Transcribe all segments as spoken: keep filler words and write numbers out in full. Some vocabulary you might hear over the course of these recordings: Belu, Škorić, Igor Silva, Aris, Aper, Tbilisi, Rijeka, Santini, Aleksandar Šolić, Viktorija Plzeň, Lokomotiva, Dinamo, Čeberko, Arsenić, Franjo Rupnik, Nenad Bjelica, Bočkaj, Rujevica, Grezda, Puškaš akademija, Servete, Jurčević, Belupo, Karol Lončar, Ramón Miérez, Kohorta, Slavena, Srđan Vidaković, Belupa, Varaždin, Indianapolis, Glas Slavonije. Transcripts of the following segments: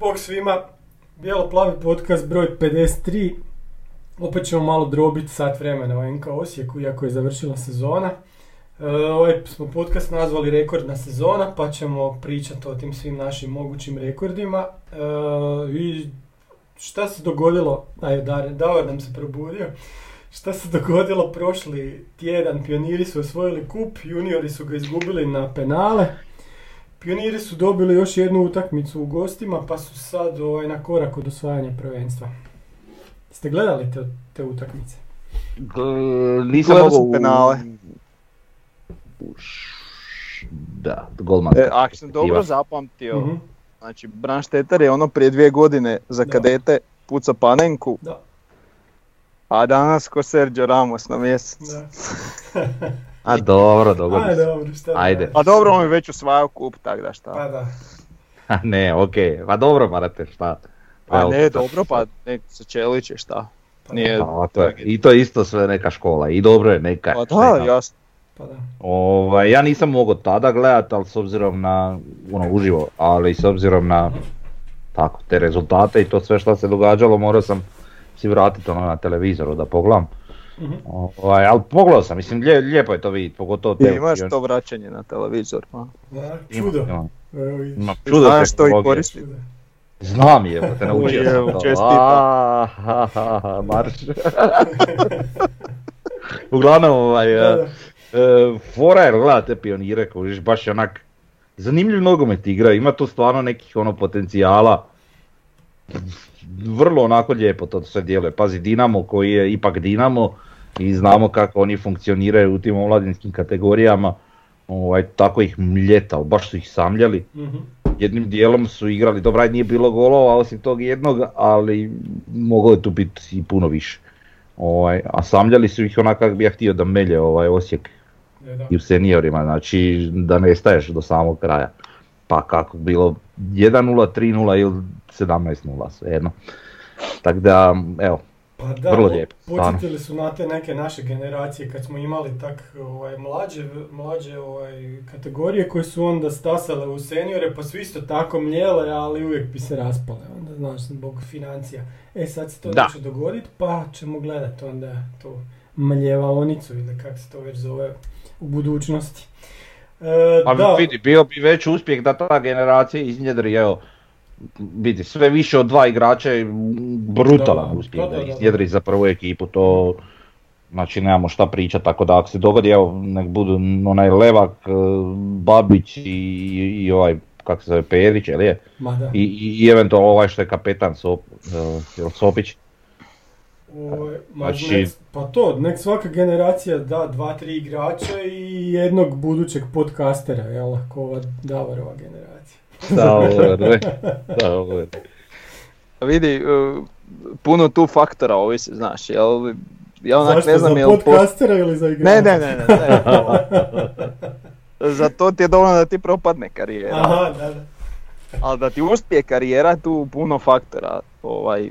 Bog svima, bijelo-plavi podcast broj pedeset tri, opet ćemo malo drobiti sat vremena o en ka Osijeku, iako je završila sezona. E, ovaj smo podcast nazvali Rekordna sezona, pa ćemo pričati o tim svim našim mogućim rekordima. E, i šta se dogodilo, aj, Davor nam se probudio, šta se dogodilo prošli tjedan, pioniri su osvojili kup, juniori su ga izgubili na penale. Pioniri su dobili još jednu utakmicu u gostima, pa su sad ovaj, na korak od osvajanja prvenstva. Ste gledali te, te utakmice? G- nisam mogao u... penale. Da, golman. E, ako sam dobro zapamtio, mm-hmm. znači Branštetar je ono prije dvije godine za da. kadete puca panenku, da. a danas ko Sergio Ramos na mjesec. Da. A dobro, dobro. A dobro, šta ajde. A dobro, on je već osvajao kup, tako da šta. Pa da. A ne, okej, okay. pa dobro, marate, šta. Pa ne, dobro, pa nek se Čeliće, šta. Nije... Pa, to je, i to je isto sve neka škola, i dobro je neka. Pa da, neka. Jasno. Pa da. Ovaj, ja nisam mogao tada gledati, ali s obzirom na, ono, uživo, ali s obzirom na tako, te rezultate i to sve što se događalo, morao sam si vratiti ono na televizoru da pogledam. Mm-hmm. Ovaj, ali pogledao sam, mislim, lije, lijepo je to vidjeti, pogotovo te... I imaš to vraćanje na televizor, pa? Da, čudo. Ima, ima. Čudo znaš to i koristiti. Znam je, te naučio sam to. Čestitam. Marš. Uglavnom, ovaj, da, da. Uh, fora je, gleda te pionire, koji baš je onak zanimljiv nogomet igra, ima tu stvarno nekih ono potencijala. Vrlo onako lijepo to sve djeluje. Pazi, Dinamo koji je ipak Dinamo i znamo kako oni funkcioniraju u tim omladinskim kategorijama, ovaj, tako ih mljetao, baš su ih samljali. Mm-hmm. Jednim dijelom su igrali, dobra, nije bilo golova osim tog jednog, ali moglo je tu biti i puno više. Ovaj, a samljali su ih onako kako bi ja htio da melje ovaj Osijek je, da. i u seniorima, znači da ne staješ do samog kraja. Pa kako bilo jedan nula, tri nula ili sedamnaest nula, svejedno. Tako da, evo, pa da, vrlo lijepo. Početili su na te neke naše generacije kad smo imali tak ovaj, mlađe, mlađe ovaj, kategorije koje su onda stasale u seniore, pa su isto tako mljele, ali uvijek bi se raspale, onda znaš, zbog financija. E sad se to da. neće dogoditi, pa ćemo gledati onda tu mljevaonicu ili kako se to već zove u budućnosti. E, pa da. Vidi, bio bi već uspjeh da ta generacija iznjedri, evo, vidi, sve više od dva igrača je brutalan uspjeh da, da, da, da iznjedri za prvu ekipu, to znači nemamo šta pričati, tako da ako se dogodi, evo, nek budu onaj Levak, Babić i, i ovaj, kako se zove, Perić, jel je? I, i, i eventualno ovaj što je kapetan Sop, uh, Sopić. O, ma, znači... nek, pa to, nek svaka generacija da dva, tri igrača i jednog budućeg podcastera, jel, ako ova Davorova generacija. Davor, Davor. Vidi, uh, puno tu faktora ovisi, znaš, jel, ja onak zašto, ne znam, jel... Zašto, za podcastera po... ili za igrača? Ne, ne, ne, ne, ne. Za to ti je dovoljno da ti propadne karijera. Aha, da, da. Ali da ti uspije karijera, tu puno faktora ovaj,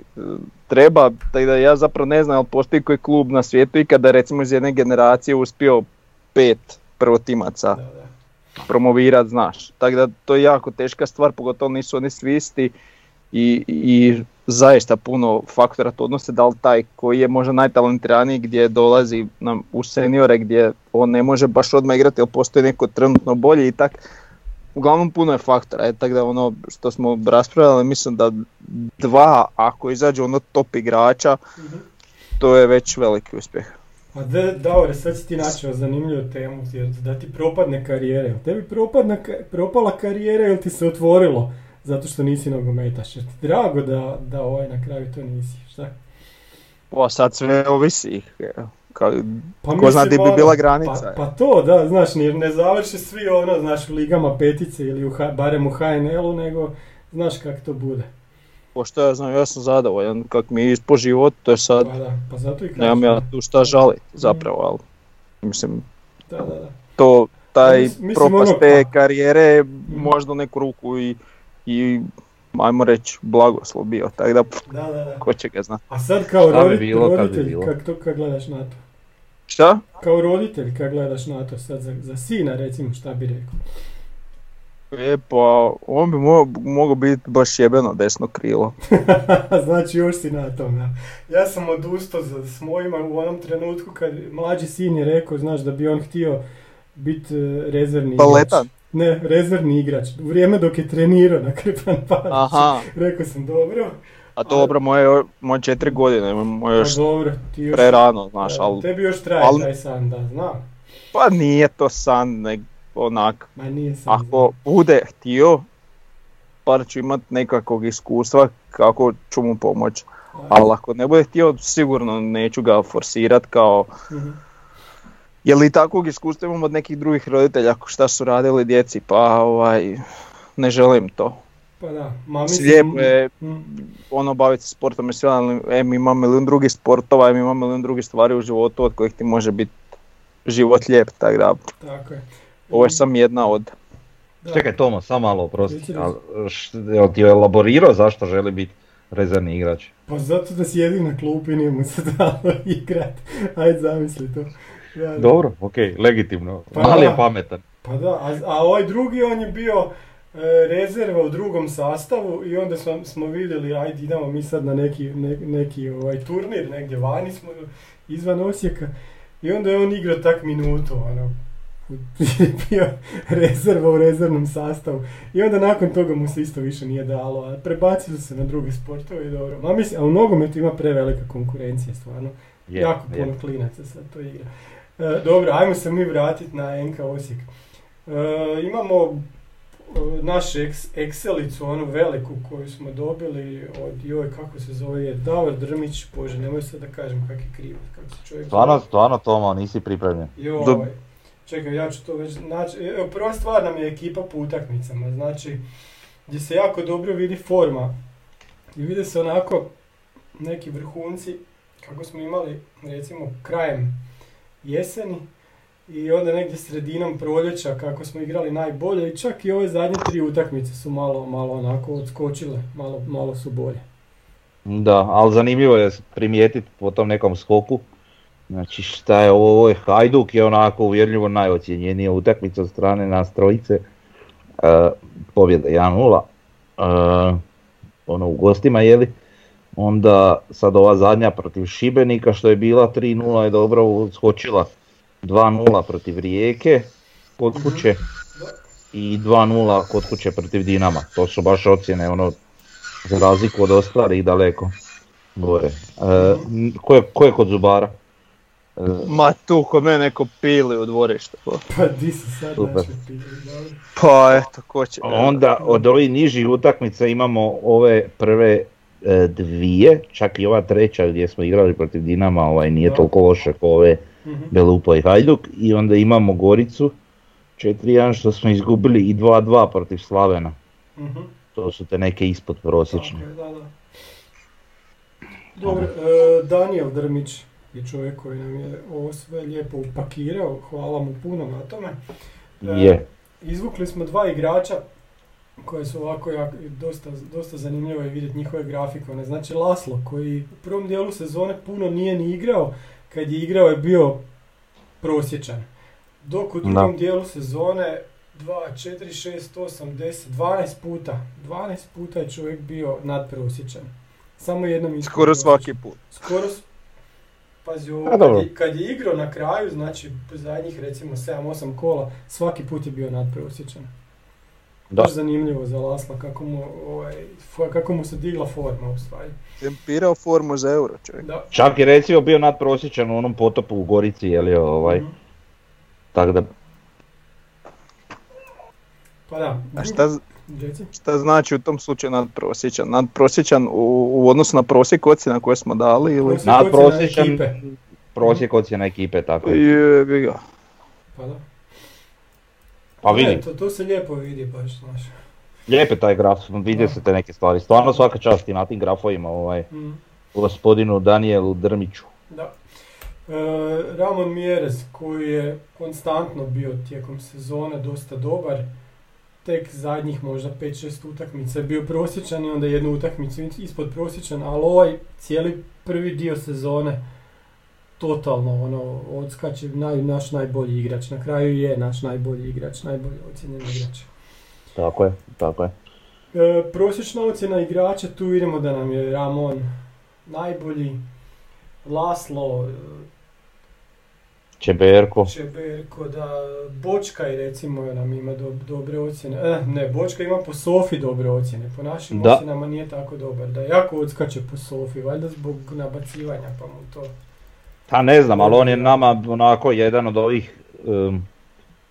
treba, tako da ja zapravo ne znam, ali postoji koji klub na svijetu i kada recimo iz jedne generacije uspio pet prvotimaca promovirati, znaš. Tako da to je jako teška stvar, pogotovo nisu oni svi isti i, i zaista puno faktora to odnose, da li taj koji je možda najtalentiraniji gdje dolazi nam u seniore gdje on ne može baš odmah igrati, ali postoji neko trenutno bolji i tako. Uglavnom puno je faktora, e, tako da ono što smo raspravljali, mislim da dva, ako izađu ono top igrača, mm-hmm. to je već veliki uspjeh. A da, Davore, sad si ti načeo zanimljivu temu, da ti propadne karijere, tebi propadna, propala karijera ili ti se otvorilo zato što nisi nogometaš, jer ti drago da, da ovaj na kraju to nisi, šta? Pa sad sve ovisi Ka, pa ko zna di bi bila granica. Pa, pa to, da, znaš, ne, ne završi svi ono, znaš, u ligama petice ili u, barem u ha en el-u, nego znaš kako to bude. Pošto ja znam, ja sam zadovoljan kako mi je po životu, to je sad, pa da, pa zato i nemam ja tu šta žaliti zapravo, ali mislim, da, da, da. To, taj mislim, propast ono, te karijere možda neku ruku i, i ajmo reći, blagoslov bio, tako da, da, da, da, ko će ga znati. A sad kao šta roditelj, bi roditelj bi kako to kad gledaš na to? Šta? Kao roditelj kad gledaš na to, sad za, za sina recimo šta bi rekao? E pa, on bi mo- mogao biti baš jebeno desno krilo. Znači još si na tom, da. Ja sam odustao za, s mojima u onom trenutku kad mlađi sin je rekao, znaš, da bi on htio biti uh, rezervni Paletan. igrač. Ne, rezervni igrač. U vrijeme dok je trenirao na Krpan Pariću, rekao sam dobro. A dobro, ali... moje, moje četiri godine, moje još, dobro, ti još prerano, znaš. Da, ali... Tebi još traje ali... taj san, da, znam. Pa nije to san, nego... Onak, ako bude htio, par ću imat nekakvog iskustva kako ću mu pomoći. Ali ako ne bude htio, sigurno neću ga forsirat kao... Mm-hmm. Je li takvog iskustva imam od nekih drugih roditelja, šta su radili djeci, pa ovaj, ne želim to. Pa da, ma mislim... Slijepo je ono baviti se sportom, mislim, em ima milijun drugih sportova, em ima milijun drugih stvari u životu od kojih ti može biti život lijep, tako da... Tako je. Ovo je sam jedna od... Da. Čekaj Toma, sam malo oprosti, jel ti je elaborirao zašto želi biti rezervni igrač? Pa zato da sjedi na klupi, nije mu se dalo igrat, ajde zamisli to. Da, da. Dobro, okej, okay, legitimno, pa ali da, je pametan. Pa da, a, a ovaj drugi on je bio e, rezerva u drugom sastavu i onda smo, smo vidjeli, ajde idemo mi sad na neki, ne, neki ovaj, turnir, negdje vani smo, izvan Osijeka, i onda je on igrao tak minutu, ono. Bio rezerva u rezervnom sastavu i onda nakon toga mu se isto više nije dalo, a prebacili se na druge sportove i dobro. Ma mislim, a u nogometu ima prevelika konkurencija stvarno, yeah, jako puno yeah. klinaca sad to igra. E, dobro, ajmo se mi vratiti na en ka Osijek. E, imamo našu Excelicu, onu veliku koju smo dobili od joj, kako se zove, je Davor Drmić, bože, nemoj sad da kažem kak je krivo, kako se čovjek... Stvarno, stvarno Toma, nisi pripremljen. Joj, čekaj, ja ću to već naći. Prva stvar nam je ekipa po utakmicama, znači gdje se jako dobro vidi forma i vide se onako neki vrhunci kako smo imali recimo krajem jeseni i onda negdje sredinom proljeća kako smo igrali najbolje i čak i ove zadnje tri utakmice su malo, malo onako odskočile, malo, malo su bolje. Da, ali zanimljivo je primijetiti po tom nekom skoku. Znači šta je ovo, ovo je Hajduk, je onako uvjerljivo najocijenjenija utakmica od strane nas trojice, e, pobjeda jedan nula, e, ono u gostima je li, onda sad ova zadnja protiv Šibenika što je bila tri nula je dobro uskočila, dva nula protiv Rijeke kod kuće i dva nula kod kuće protiv Dinama, to su baš ocjene ono za razliku od ostalih daleko gore. E, ko, je, ko je kod Zubara? Ma tu kod mene ko Pilj u dvorištu. Pa di se sad naše Pilj? Pa eto ko će... Onda od ovih nižih utakmica imamo ove prve e, dvije, čak i ova treća gdje smo igrali protiv Dinama, ovaj nije da. toliko loše kao ove mm-hmm. Belupa i Hajduk. I onda imamo Goricu četiri jedan što smo izgubili i dva dva protiv Slavena. Mm-hmm. To su te neke ispod prosječne. Da, da, da. Dobro, e, Daniel Drmić je čovjek koji nam je ovo sve lijepo upakirao, hvala mu puno na tome. Yeah. E, izvukli smo dva igrača koje su ovako jak, dosta, dosta zanimljivo je vidjeti njihove grafikone. Znači Laslo koji u prvom dijelu sezone puno nije ni igrao, kad je igrao je bio prosječan. Dok u drugom no. dijelu sezone dva, četiri, šest, osam, deset, dvanaest puta, dvanaest puta je čovjek bio nadprosječan. Samo jednom skoro svaki put. Skoro Pazi, ovo, kad, je, kad je igrao na kraju, znači zadnjih recimo sedam osam kola, svaki put je bio nadprosječan. Baš zanimljivo za Lasla kako mu, ovaj, kako mu se digla forma u stvari. Tempirao formu za euro čovjek. Da. Čak je recimo bio nadprosječan u onom potopu u Gorici, je li ovaj, mm-hmm. tako da... Pa da. A šta, šta znači u tom slučaju nadprosječan? Nadprosječan u, u odnosu na prosjek ocjena koje smo dali ili... Nadprosječan, prosjek ocjena ekipe, tako je. Jebi ga. Pa da. Pa vidim. To, to se lijepo vidi baš, znaš. Lijep je taj graf, vidio se te neke stvari. Stvarno svaka čast i na tim grafovima, ovaj, mm. gospodinu Danielu Drmiću. Da. E, Ramón Miérez koji je konstantno bio tijekom sezone dosta dobar, tek zadnjih možda pet šest utakmica je bio prosječan i onda jednu utakmicu ispod prosječan, ali ovaj cijeli prvi dio sezone totalno ono, odskače naj, naš najbolji igrač. Na kraju je naš najbolji igrač, najbolji ocjenjen igrač. Tako je, tako je. E, prosječna ocjena igrača, tu vidimo da nam je Ramón najbolji, Laslo, Čeberko, Čeberko da, Bočkaj recimo nam ima do, dobre ocjene, e, ne, Bočkaj ima po Sofi dobre ocjene, po našim da. Ocjenama nije tako dobar, da jako odskače po Sofi, valjda zbog nabacivanja pa mu to... Pa ne znam, ali on je nama onako jedan od ovih... Um...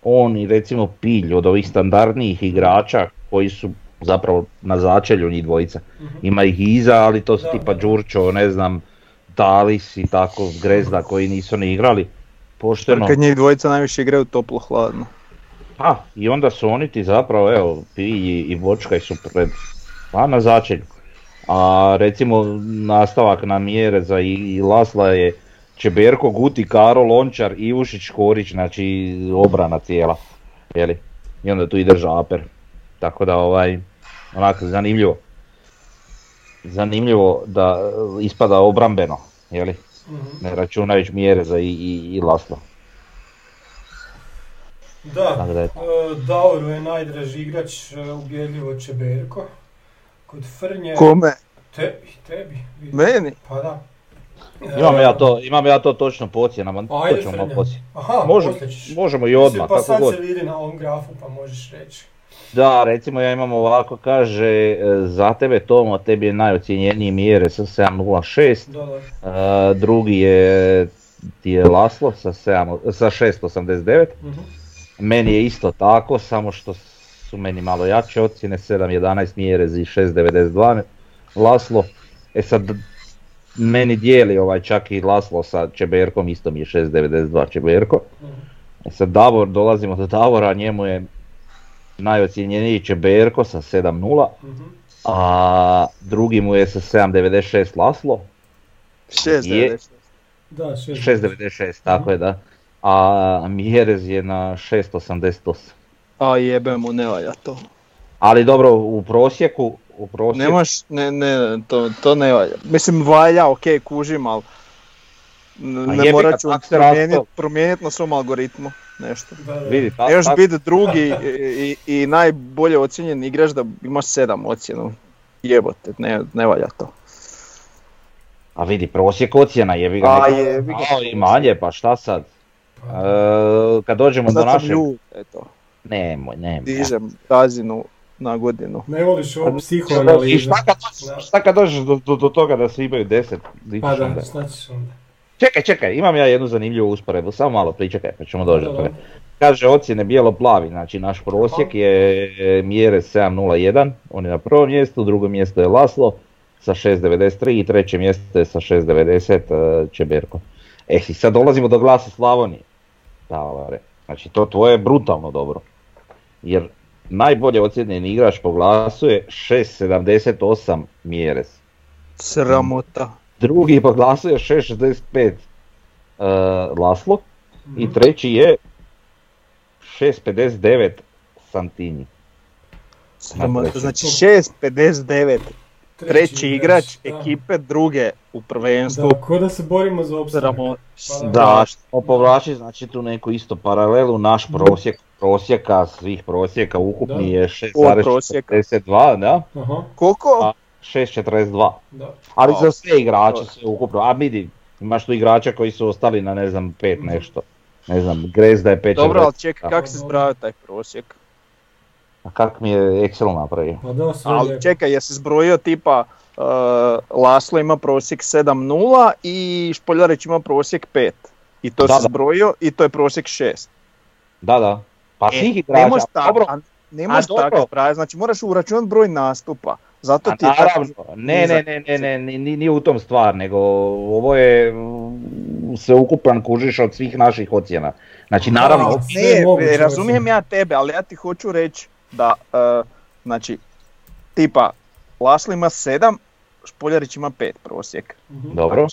On i recimo Pilj od ovih standardnijih igrača koji su zapravo na začelju njih dvojica. Ima ih iza, ali to su da, tipa Đurčo, ne znam, Talis i tako, Grezda koji nisu ni igrali. Pošteno. Kad njih dvojica najviše igraju toplo hladno. Pa i onda su oni ti zapravo, evo, Pilj i Bočkaj su pred, pa na začelju. A recimo nastavak na Miéreza i, i Lasla je... Čeberko, Guti, Karol Lončar, Ivušić Korić, znači obrana cijela, jeli, i onda tu i drža Aper, tako da ovaj, onako zanimljivo, zanimljivo da ispada obrambeno, jeli, ne računajući Miéreza i, i, i Lasla. Da, da je... Davoru je najdraži igrač, ubjedljivo Čeberko, kod Frnje... Kome? Te, tebi. Vidim. Meni? Pa da. Imam ja to, imam ja to točno po ocjenama, to ćemo poslije. Možemo, možemo i odmah, pa kako god. Pa sad se vidi na ovom grafu pa možeš reći. Da, recimo ja imam ovako, kaže, za tebe Tomo, tebi je najocijenjeniji Miérez sa sedam nula šest, uh, drugi je, ti je Laslo sa, sedam, sa šest osamdeset devet, uh-huh. Meni je isto tako, samo što su meni malo jače ocjene, sedam jedanaest Miérez i šest devedeset dva Laslo. E sad, meni dijeli ovaj čak i Laslo sa Čeberkom, isto mi je šest devedeset dva Čeberko. E sad Davor, dolazimo do Davora, njemu je najocijenjeniji Čeberko sa sedam nula, a drugi mu je sa sedam devedeset šest Laslo. šest devedeset šest Da, šest devedeset šest tako je da. A Miérez je na šest osamdeset osam A jebe mu, ne valja to. Ali dobro, u prosjeku Nemaš, ne, ne, to, to ne valja. Mislim valja, ok, kužim, ali ne morat ću promijeniti promijenit na svom algoritmu nešto. Da, da. Vidi, ta, još biti drugi i, i najbolje ocjenjen igrač da imaš sedam ocjenu. Jebote, ne, ne valja to. A vidi, prosjek ocjena jebi ga i manje, pa šta sad? E, kad dođemo sad do naše... Lju, eto. Nemoj, nemoj. Dižem razinu. Na godinu. Ne voliš ovo psihoanaliza. I šta kad, šta kad dođeš do, do, do toga da se imaju deset? Pa da, onda. Znači onda. Čekaj, čekaj, imam ja jednu zanimljivu usporedbu, samo malo pričekaj pa ćemo doći do toga. Kaže ocjene bijelo-plavi, znači naš prosjek je Miérez sedam nula jedan, on je na prvom mjestu, drugo mjesto je Laslo sa šest devedeset tri i treće mjesto je sa šest devedeset Čeberko. E i sad dolazimo do glasa Slavonije. Davore, znači to tvoje je brutalno dobro. Jer najbolje ocjenjen igrač po glasu je šest sedamdeset osam Miérez. Sramota. Drugi po glasu je šest šezdeset pet uh, Laslo. Mm-hmm. I treći je šest pedeset devet Santini. Sramota, znači šest pedeset devet Treći, treći igrač da. Ekipe druge u prvenstvu. Da, ko da se borimo za opstanak. Da, što povlači znači tu neku isto paralelu, naš prosjek, prosjeka svih prosjeka ukupni da. Je šest zarez četrdeset dva, da? Aha. Koliko? šest četrdeset dva Da. Ali za sve igrače sve ukupno, a vidi, imaš tu igrača koji su ostali na ne znam pet nešto, ne znam, Grezda je pet četrdeset Dobro, ali čekaj, kako se zbrao taj prosjek? A kak mi je Excel napravio? Pa da, ali čekaj, jesi zbrojio tipa uh, Laslo ima prosjek sedam nula i Špoljarić ima prosjek pet I to da, se zbrojio i to je prosjek šest Da, da. Pa svih e, igrača. Nemoš tako, a, nemoš tako pravi, znači moraš uračunati broj nastupa. Zato ti naravno, ne, ne, ne, ne, ne, nije u tom stvar, nego ovo je sveukupan, kužiš, od svih naših ocjena. Znači, naravno... Ne, razumijem ja tebe, ali ja ti hoću reći da, uh, znači, tipa, Laslo ima sedam, Špoljarić ima pet prosjek. Mm-hmm. Dobro.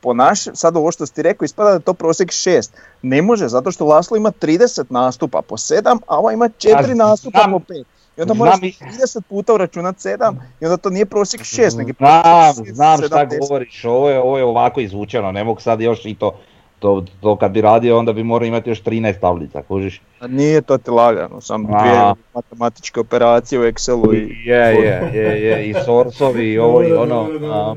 Po naš, sad ovo što si ti rekao, ispada da je to prosjek šest. Ne može, zato što Laslo ima trideset nastupa po sedam, a ova ima četiri a, nastupa znam, po pet. I onda moraš trideset puta uračunat sedam i onda to nije prosjek šest. Neki prosjek znam, šest, znam sedam, šta deset. Govoriš, ovo je, ovo je ovako izvučeno, ne mogu sad još i to, to, to kad bi radio onda bi morao imati još trinaest tablica, kužiš? A nije to ti lagano, sam a. dvije matematičke operacije u Excelu i... Je, je, je, je, i sorsovi i ovo i ono... A,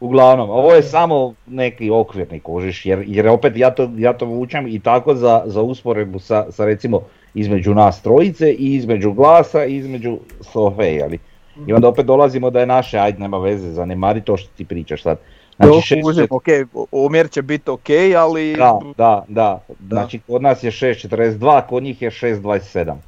uglavnom, ovo je samo neki okvirni, kužiš, jer, jer opet ja to, ja to vučem i tako za, za usporedbu sa, sa recimo... između nas trojice i između glasa i između Sofe, jeli? I onda opet dolazimo da je naše, ajde, nema veze, zanemari to što ti pričaš sad. Znači, šest... Užim, okay. Omjer će biti ok, ali... Da, da, da, da. Znači, kod nas je šest četrdeset dva, kod njih je šest dvadeset sedam.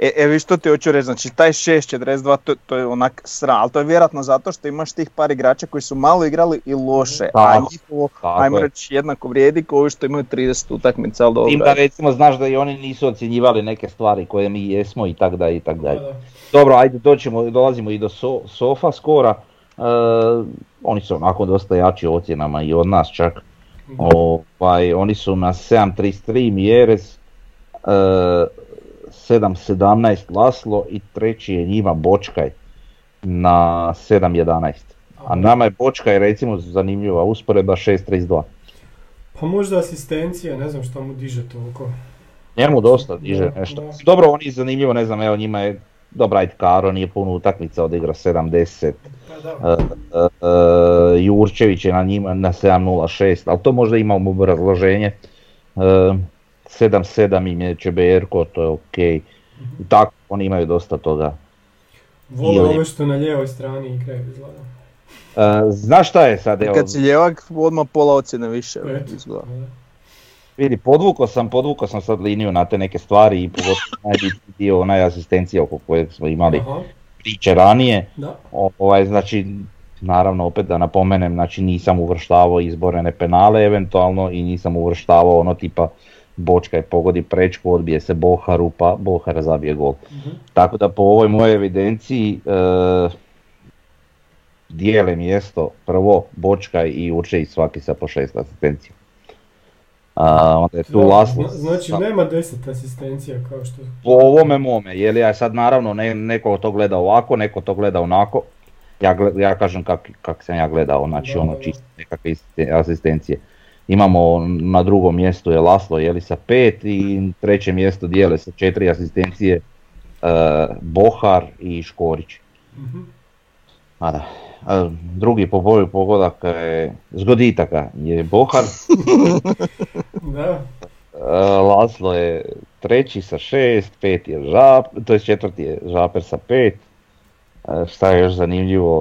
E, e viš što ti hoću reći, znači taj šest četrdeset dva to, to je onak sral, ali to je vjerojatno zato što imaš tih par igrača koji su malo igrali i loše, tako, a njihovo, ajmo reći, jednako vrijedi koji što imaju trideset utakmica, ali dobro. Tim da recimo znaš da i oni nisu ocjenjivali neke stvari koje mi jesmo i tak dalje i tak dalje. Dobro, ajde doćemo, dolazimo i do so, Sofa skora, e, oni su onako dosta jači ocjenama i od nas čak, o, pa, oni su na sedam trideset tri Miérez, e, sedam sedamnaest Laslo i treći je njima Bočkaj na sedam jedanaest. A nama je Bočkaj recimo zanimljiva usporedba šest trideset dva. Pa možda asistencija, ne znam što mu diže toliko. Njemu dosta diže nešto. Da. Dobro, oni je zanimljivo, ne znam, evo njima je dobra ajde Karo, nije puno utakmica, odigra sedam deset. Pa uh, uh, uh, Jurčević je na njima na sedam nula šest, ali to možda ima obrazloženje. Uh, sedam sedam im je Čeberko, to je ok. Mm-hmm. Tako, oni imaju dosta toga. Vole ovo što na lijevoj strani igraju izgleda. Uh, znaš šta je sad? Evo... Kad si ljevak, odmah pola ocjene više izgleda. Vidi, podvukao sam, podvukao sam sad liniju na te neke stvari i pogotovo najbitniji dio, onaj asistencija oko kojeg smo imali Aha. priče ranije. O, ovaj, znači, naravno, opet da napomenem, znači nisam uvrštavao izborene penale eventualno i nisam uvrštavao ono tipa Bočkaj pogodi prečku, odbije se Boharu, pa Bohar zabije gol. Mm-hmm. Tako da po ovoj mojoj evidenciji e, dijele mjesto prvo Bočkaj i Jurčević svaki sa po šest asistencija. A, onda je tu Laslo. Znači sa... nema deset asistencija kao što... Po ovome mome, jer ja sad naravno ne, neko to gleda ovako, neko to gleda onako. Ja, gled, ja kažem kako kak sam ja gledao, znači da, ono čisto nekakve asistencije. Imamo na drugom mjestu je Laslo jeli sa pet i treće mjesto dijele sa četiri asistencije uh, Bohar i Škorić. Mm-hmm. A da. A, drugi po boju pogodak je, zgoditaka je Bohar. Da. Uh, Laslo je treći sa šest, pet je Žap, to je četvrti je Žaper sa pet. Uh, šta je još zanimljivo,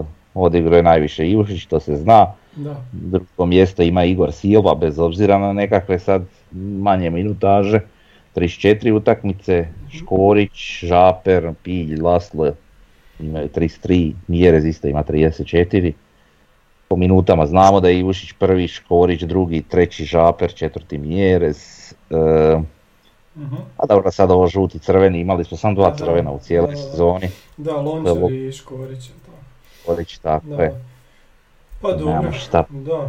uh, odigrao je najviše Ivušić, to se zna. Da. Drugo mjesto ima Igor Silva, bez obzira na nekakve sad manje minutaže, trideset četiri utakmice, mm-hmm. Škorić, Žaper, Pilj, Laslo imaju trideset tri, Miérez isto ima trideset četiri. Po minutama znamo da je Ivušić prvi, Škorić drugi, treći Žaper, četvrti Miérez. E, mm-hmm. A dobro, sad ovo žuti crveni, imali smo samo dva da, crvena u cijeloj sezoni. Da, Lončar Belu... i Škorić. Da. Škorić, tako da. Je. Pa dobro, da,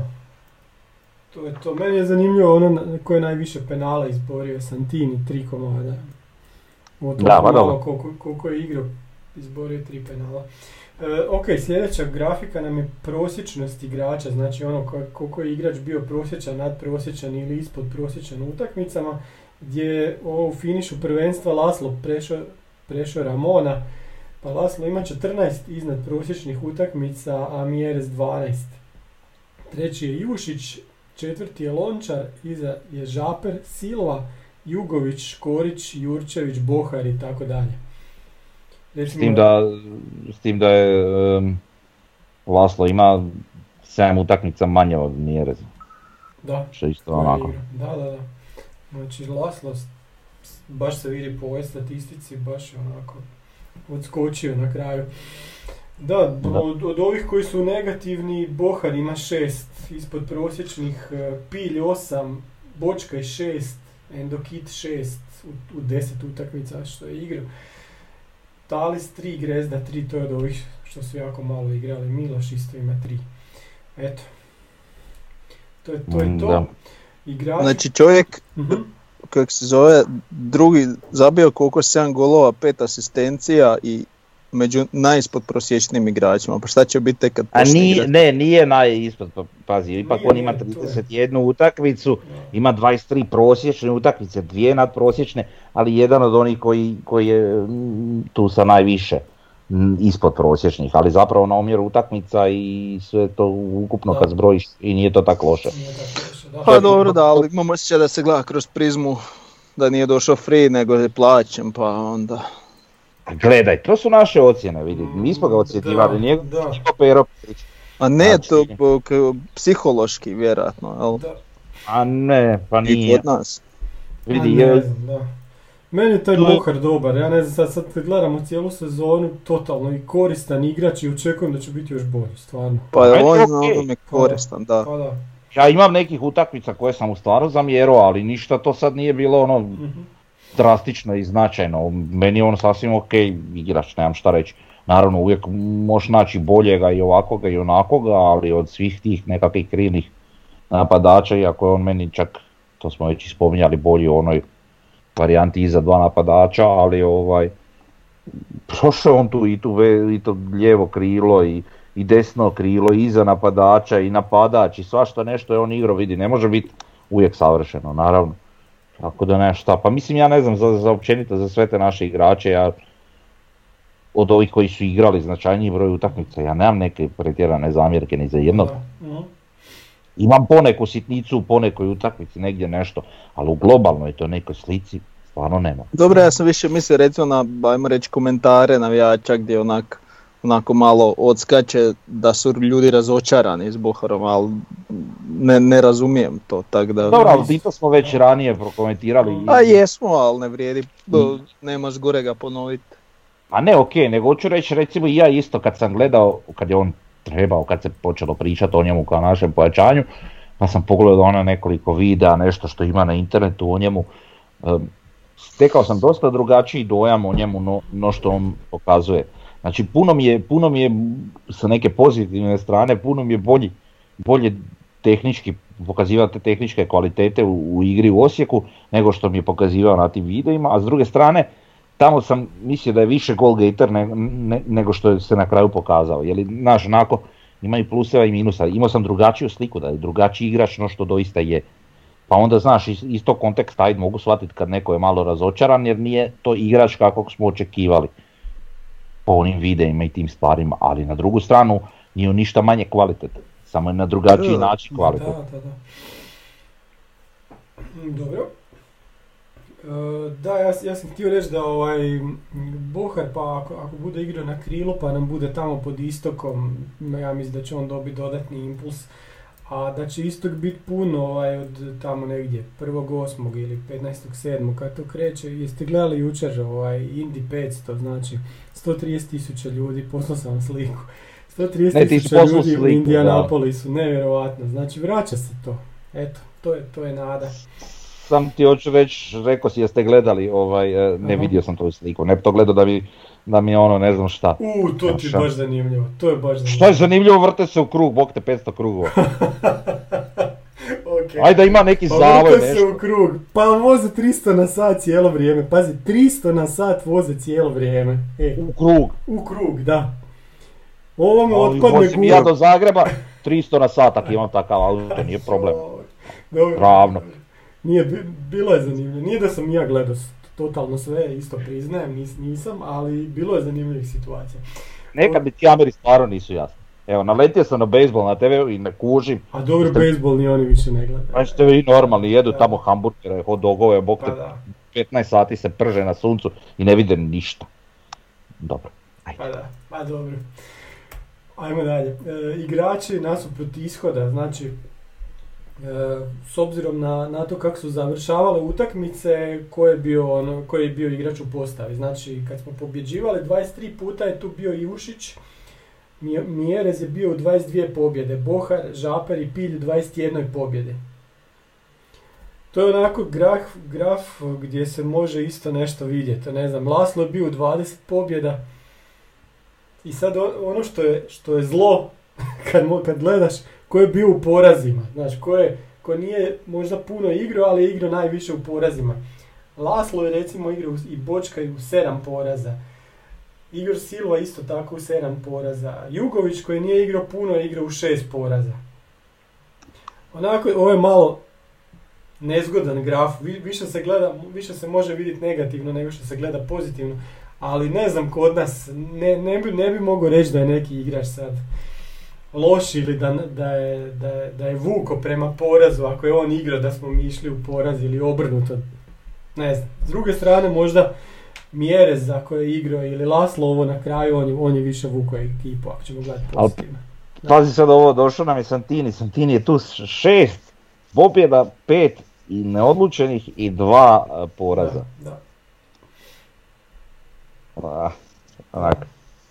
to je to. Meni je zanimljivo ono koje je najviše penala izborio, Santini, tri komada. Da, pa dobro. Koliko, koliko je igrao, izborio je tri penala. E, ok, sljedeća grafika nam je prosječnost igrača, znači ono koliko je igrač bio prosječan, nadprosječan ili ispod prosječan u utakmicama, gdje je ovo u finišu prvenstva Laslo prešao, prešao Ramona. Pa Laslo ima četrnaest iznad prosječnih utakmica, a Miérez dvanaest. Treći je Ivušić, četvrti je Lončar, iza je Žaper, Silva, Jugović, Škorić, Jurčević, Bohar i tako dalje. S tim da, s tim da je um, Laslo ima sedam utakmica manje od Miéreza. Da. Što isto onako. Da, da, da. Znači Laslo baš se vidi po ovoj statistici, baš je onako... odskočio na kraju. Da, od, od ovih koji su negativni, Bohar ima šest ispod prosječnih, Pilj osam, Bočkaj šest, Endokit šest u, u deset utakmica što je igrao. Talis tri, Grezda tri, to je od ovih što su jako malo igrali. Miloš isto ima tri. Eto. To je to. Je to. Igrač... Znači čovjek, uh-huh. kak se zove, drugi zabio koliko sedam golova, pet asistencija i među najispodprosječnim igračima. Pa šta će biti tek kad počne igrati? A nije, ne, nije najispod, pa, pazi, ipak nije, on ima trideset jednu utakmicu, ima dvadeset tri prosječne utakmice, dvije nadprosječne, ali jedan od onih koji, koji je tu sa najviše ispod prosječnih, ali zapravo na omjeru utakmica i sve to ukupno da. Kad zbrojiš i nije to tako loše. Pa ha, dobro da, ali imamo osjećaj da se gleda kroz prizmu da nije došao free nego je plaćen pa onda... Gledaj, to su naše ocjene, vidi, mi smo ga ocjenjivali, nije Pero Perić. A ne, znači, to p- psihološki vjerojatno, jel? Da. A ne, pa nije. I kod nas. Vidi, ne, je... da. Meni je taj Bohar dobar, ja ne znam, sad, sad kad gledamo cijelu sezonu, totalno i koristan igrač i očekujem da će biti još bolji, stvarno. Pa je on okay. je koristan, da. Pa da. Ja imam nekih utakmica koje sam u stvaru zamjerao, ali ništa to sad nije bilo ono... Mm-hmm. drastično i značajno, meni je on sasvim ok igrač, nemam šta reći, naravno uvijek možeš naći boljega i ovakvoga i onakoga, ali od svih tih nekakvih krivnih napadača, iako je on meni čak, to smo već spominjali, bolji u onoj varijanti iza dva napadača, ali ovaj, prošao on tu i, tu i to lijevo krilo i, i desno krilo i iza napadača i napadač i svašta nešto je on igrao, vidi, ne može biti uvijek savršeno, naravno. Tako da ne šta, pa mislim ja ne znam za, za općenito za sve te naše igrače, ja od ovih koji su igrali značajniji broj utakmica, ja nemam neke pretjerane zamjerke ni za jednog. Imam poneku sitnicu u ponekoj utakmici, negdje nešto, ali u globalnoj to nekoj slici stvarno nema. Dobro, ja sam više mislio recimo na, ajmo reći, komentare navijača gdje onak, onako malo odskače da su ljudi razočarani s Boharom, ali ne, ne razumijem to, tako da... Dobro, ali to smo već ranije prokomentirali. A jesmo, ali ne vrijedi, nemaš gorega ponoviti. A ne, okej, okay, nego ću reći, recimo ja isto kad sam gledao, kad je on trebao, kad se počelo pričati o njemu kao našem pojačanju, pa sam pogledao ono nekoliko videa, nešto što ima na internetu o njemu, um, stekao sam dosta drugačiji dojam o njemu no, no što on pokazuje. Znači puno mi je, puno mi je sa neke pozitivne strane, puno mi je bolji, bolje tehnički pokazivati tehničke kvalitete u, u igri u Osijeku nego što mi je pokazivao na tim videima, a s druge strane tamo sam mislio da je više goalgetter ne, ne, nego što se na kraju pokazao. Jer naš onako ima i pluseva i minusa, imao sam drugačiju sliku da je drugačiji igrač no što doista je. Pa onda znaš iz, iz tog konteksta ajde mogu shvatiti kad neko je malo razočaran jer nije to igrač kakvog smo očekivali. Po onim videima i tim stvarima, ali na drugu stranu nije ništa manje kvalitet, samo je na drugačiji način kvalitet. Da, da, da. Dobro. E, da, ja, ja sam htio reći da ovaj Bohar, pa ako, ako bude igrao na krilu pa nam bude tamo pod istokom, ja mislim da će on dobiti dodatni impuls, a da će istok biti puno ovaj, od tamo negdje, prvog osmog ili petnaestog sedmog kad to kreće. Jeste gledali jučer ovaj, Indi petsto, znači sto trideset tisuća ljudi, poslao sam vam sliku, sto trideset tisuća ljudi sliku, u Indianapolisu, nevjerojatno, znači vraća se to, eto, to je, to je nada. Sam ti hoću već, rekao si jeste gledali, ovaj, ne Aha. vidio sam to sliku, ne bi to gledao da bi... Da mi je ono, ne znam šta. U, to ti je baš zanimljivo, to je baš zanimljivo. Što je zanimljivo, vrte se u krug, bok te petsto krugova. Okay. Ajde da ima neki pa zavoj nešto. Vrte se u krug, pa voze tristo na sat cijelo vrijeme, pazi, tristo na sat voze cijelo vrijeme. E. U krug. U krug, da. Ovo me otpadne gura. Ja do Zagreba, tristo na sat, ako imam takav auto, nije problem. Dobro. Ravno. Nije, bilo je zanimljivo, nije da sam ja gledao. Totalno sve, isto priznajem, nis, nisam, ali bilo je zanimljivih situacija. Nekad mi ti Ameri stvarno nisu jasni. Evo, naletio sam na bejsbol na te ve u i ne kužim. A dobro, bejsbol ni oni više ne gledaju. Znači te ve i normalni, jedu da. Tamo hamburgere, hot dogove, bok te pa petnaest sati se prže na suncu i ne vide ništa. Dobro, ajde. Pa da, pa dobro. Ajmo dalje. E, igrači nasuprot ishoda, znači... S obzirom na, na to kako su završavale utakmice, ko je bio, ono, ko je bio igrač u postavi. Znači kad smo pobjeđivali dvadeset tri puta je tu bio Ivušić Miérez je bio u dvadeset dvije pobjede, Bohar, Aper i Pilj u dvadeset jednoj pobjede. To je onako graf, graf gdje se može isto nešto vidjeti, ne znam, Laslo je bio u dvadeset pobjeda i sad ono što je, što je zlo kad, kad gledaš ko je bio u porazima, znaš, ko, je, ko nije možda puno igrao, ali je igrao najviše u porazima. Laslo je recimo igrao i Bočkaj u sedam poraza, Igor Silva isto tako u sedam poraza, Jugović koji nije igrao puno je igrao u šest poraza. Onako, ovo je malo nezgodan graf, više se gleda, više se može vidjeti negativno nego što se gleda pozitivno, ali ne znam kod nas, ne, ne, bi, ne bi mogao reći da je neki igrač sad loš ili da, da, je, da, je, da je vuko prema porazu, ako je on igrao da smo mi išli u poraz ili obrnuto, ne znam. S druge strane možda Miérez ako je igrao ili Laslo ovo na kraju, on je, on je više vuko ekipu, ako ćemo gledati pozitivno. Al, pazi sad ovo, došao nam je Santini, Santini je tu šest pobjeda, pet i neodlučenih i dva poraza. Da, da. Ah,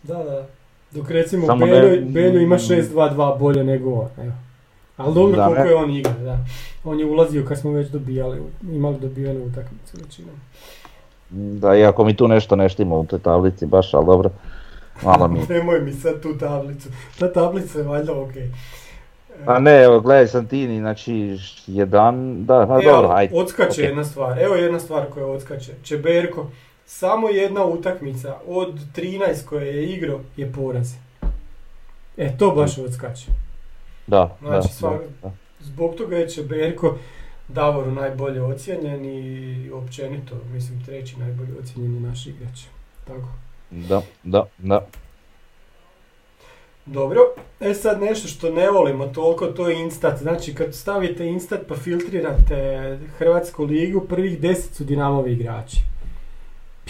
da, da. Dok recimo samo Belju, ne... Belju ima šest dva dva bolje nego on. Evo. Ali dobro da, koliko ne... je on igra, da. On je ulazio kad smo već dobijali, imali dobijene utakmice većinom. Da, iako mi tu nešto neštima u toj tablici baš, ali dobro. Malo mi... Nemoj mi sad tu tablicu. Ta tablica je valjda okej. Okay. A ne, evo, gledaj Santini, znači jedan, da, pa dobro, ajde. Odskače okay. Jedna stvar, evo jedna stvar koja odskače. Čeberko, samo jedna utakmica od trinaest koje je igrao je poraz. E, to baš odskače. Da, znači, da, svak... da, da. Zbog toga je Čeberko Davoru najbolje ocijenjen i općenito, mislim, treći najbolje ocijenjeni naš igrač. Tako. Da, da, da. Dobro, e sad nešto što ne volimo toliko, to je Instat. Znači kad stavite Instat pa filtrirate Hrvatsku ligu, prvih deset su Dinamovi igrači.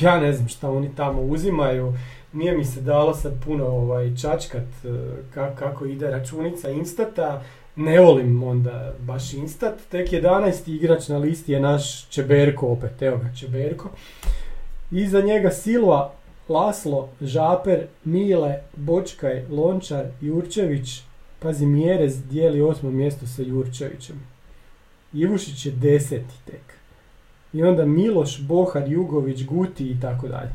Ja ne znam šta oni tamo uzimaju, nije mi se dalo sad puno ovaj, čačkat ka- kako ide računica Instata. Ne volim onda baš Instat, tek jedanaesti igrač na listi je naš Čeberko opet, evo ga Čeberko. Iza njega Silva, Laslo, Aper, Mile, Bočkaj, Lončar, Jurčević, pazi Miérez dijeli osmo mjesto sa Jurčevićem. Ivušić je deseti tek. I onda Miloš, Bohar, Jugović, Guti i tako dalje.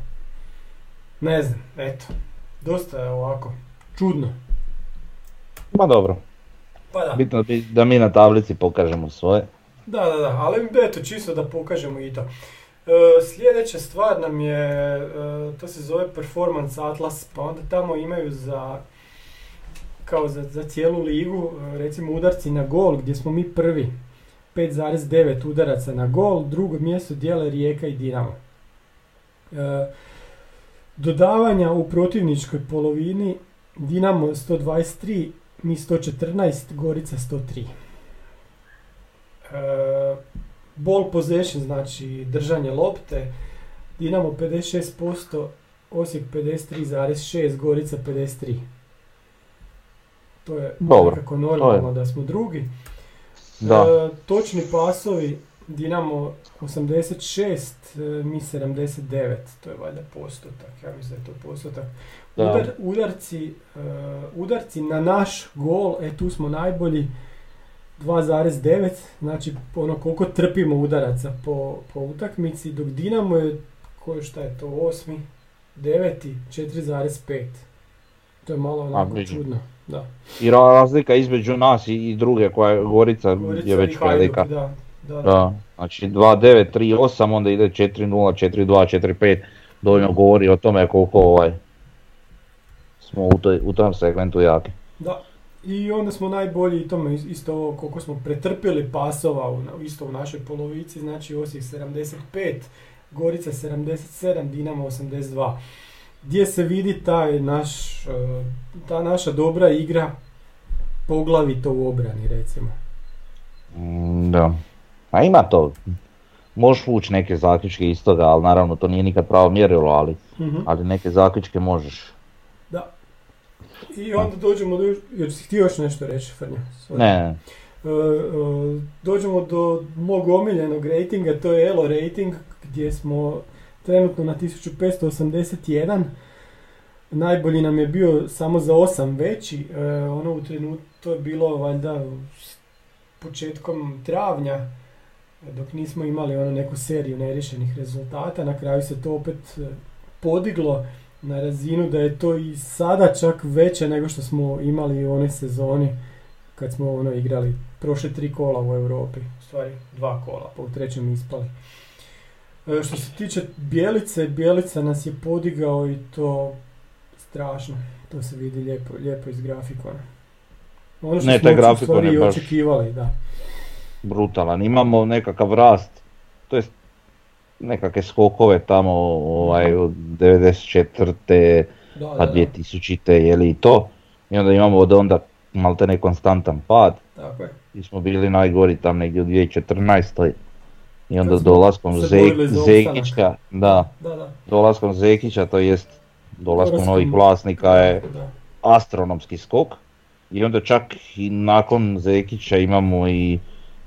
Ne znam, eto. Dosta je ovako, čudno. Ma dobro. Pa da. Bitno da mi na tablici pokažemo svoje. Da, da, da, ali eto čisto da pokažemo i to. Sljedeća stvar nam je, to se zove Performance Atlas, pa onda tamo imaju za, kao za, za cijelu ligu, recimo udarci na gol gdje smo mi prvi, pet zarez devet udaraca na gol, drugo mjesto dijele Rijeka i Dinamo. Dodavanja u protivničkoj polovini, Dinamo sto dvadeset tri, mi sto četrnaest, Gorica sto tri. Ball possession, znači držanje lopte, Dinamo pedeset šest posto, Osijek pedeset tri zarez šest, Gorica pedeset tri. To je nekako normalno da smo drugi. Da. E, točni pasovi, Dinamo osamdeset šest, mi sedamdeset devet, to je valjda postotak, ja mislim da je to postotak. Udar, udarci, e, udarci na naš gol, e tu smo najbolji. dva zarez devet, znači ono koliko trpimo udaraca po, po utakmici, dok Dinamo je, koje šta je to, osmi, deveti, četiri zarez pet. To je malo onako A, čudno. Da. I razlika između nas i, i druge koja je Gorica, Gorica je već Hajduk, velika. Da, da, da. Da. Znači dva devet tri osam, onda ide četiri nula četiri dva četiri pet, dovoljno govori o tome koliko ovaj, smo u, toj, u tom segmentu jaki. Da. I onda smo najbolji i tome isto koliko smo pretrpjeli pasova u, isto u našoj polovici, znači Osijek sedamdeset pet, Gorica sedamdeset sedam, Dinamo osamdeset dva. Gdje se vidi taj naš, ta naša dobra igra poglavito u obrani recimo. Da, a ima to, možeš vući neke zaključke iz toga, ali naravno to nije nikad pravo mjerilo, ali, mm-hmm. ali neke zaključke možeš. Da. I onda dođemo do, jer si htio još nešto reći, Frnja? Ne. E, dođemo do mog omiljenog rejtinga, to je Elo rating, gdje smo trenutno na tisuću petsto osamdeset jedan. najbolji nam je bio samo za osam veći, e, ono u trenutku to je bilo valjda početkom travnja, dok nismo imali ono neku seriju neriješenih rezultata. Na kraju se to opet podiglo na razinu da je to i sada čak veće nego što smo imali u one sezoni kad smo ono igrali prošle tri kola u Europi, u stvari dva kola, pa u trećem ispali. E, što se tiče Bjelice, Bjelica nas je podigao i to strašno, to se vidi lijepo, lijepo iz grafikona. Ono što ne, smo u stvari i očekivali, da. Brutalan, imamo nekakav rast, to jest nekakve skokove tamo ovaj, od devedeset četvrte da, da, pa dvije tisućite je li to, i onda imamo od onda malte ne konstantan pad. Tako je. Mi smo bili najgori tam negdje u dvije tisuće četrnaestoj i onda dolaskom Zek, Zekića, da, da, da. dolaskom Zekića, to jest dolaskom novih vlasnika je da. astronomski skok, i onda čak i nakon Zekića imamo i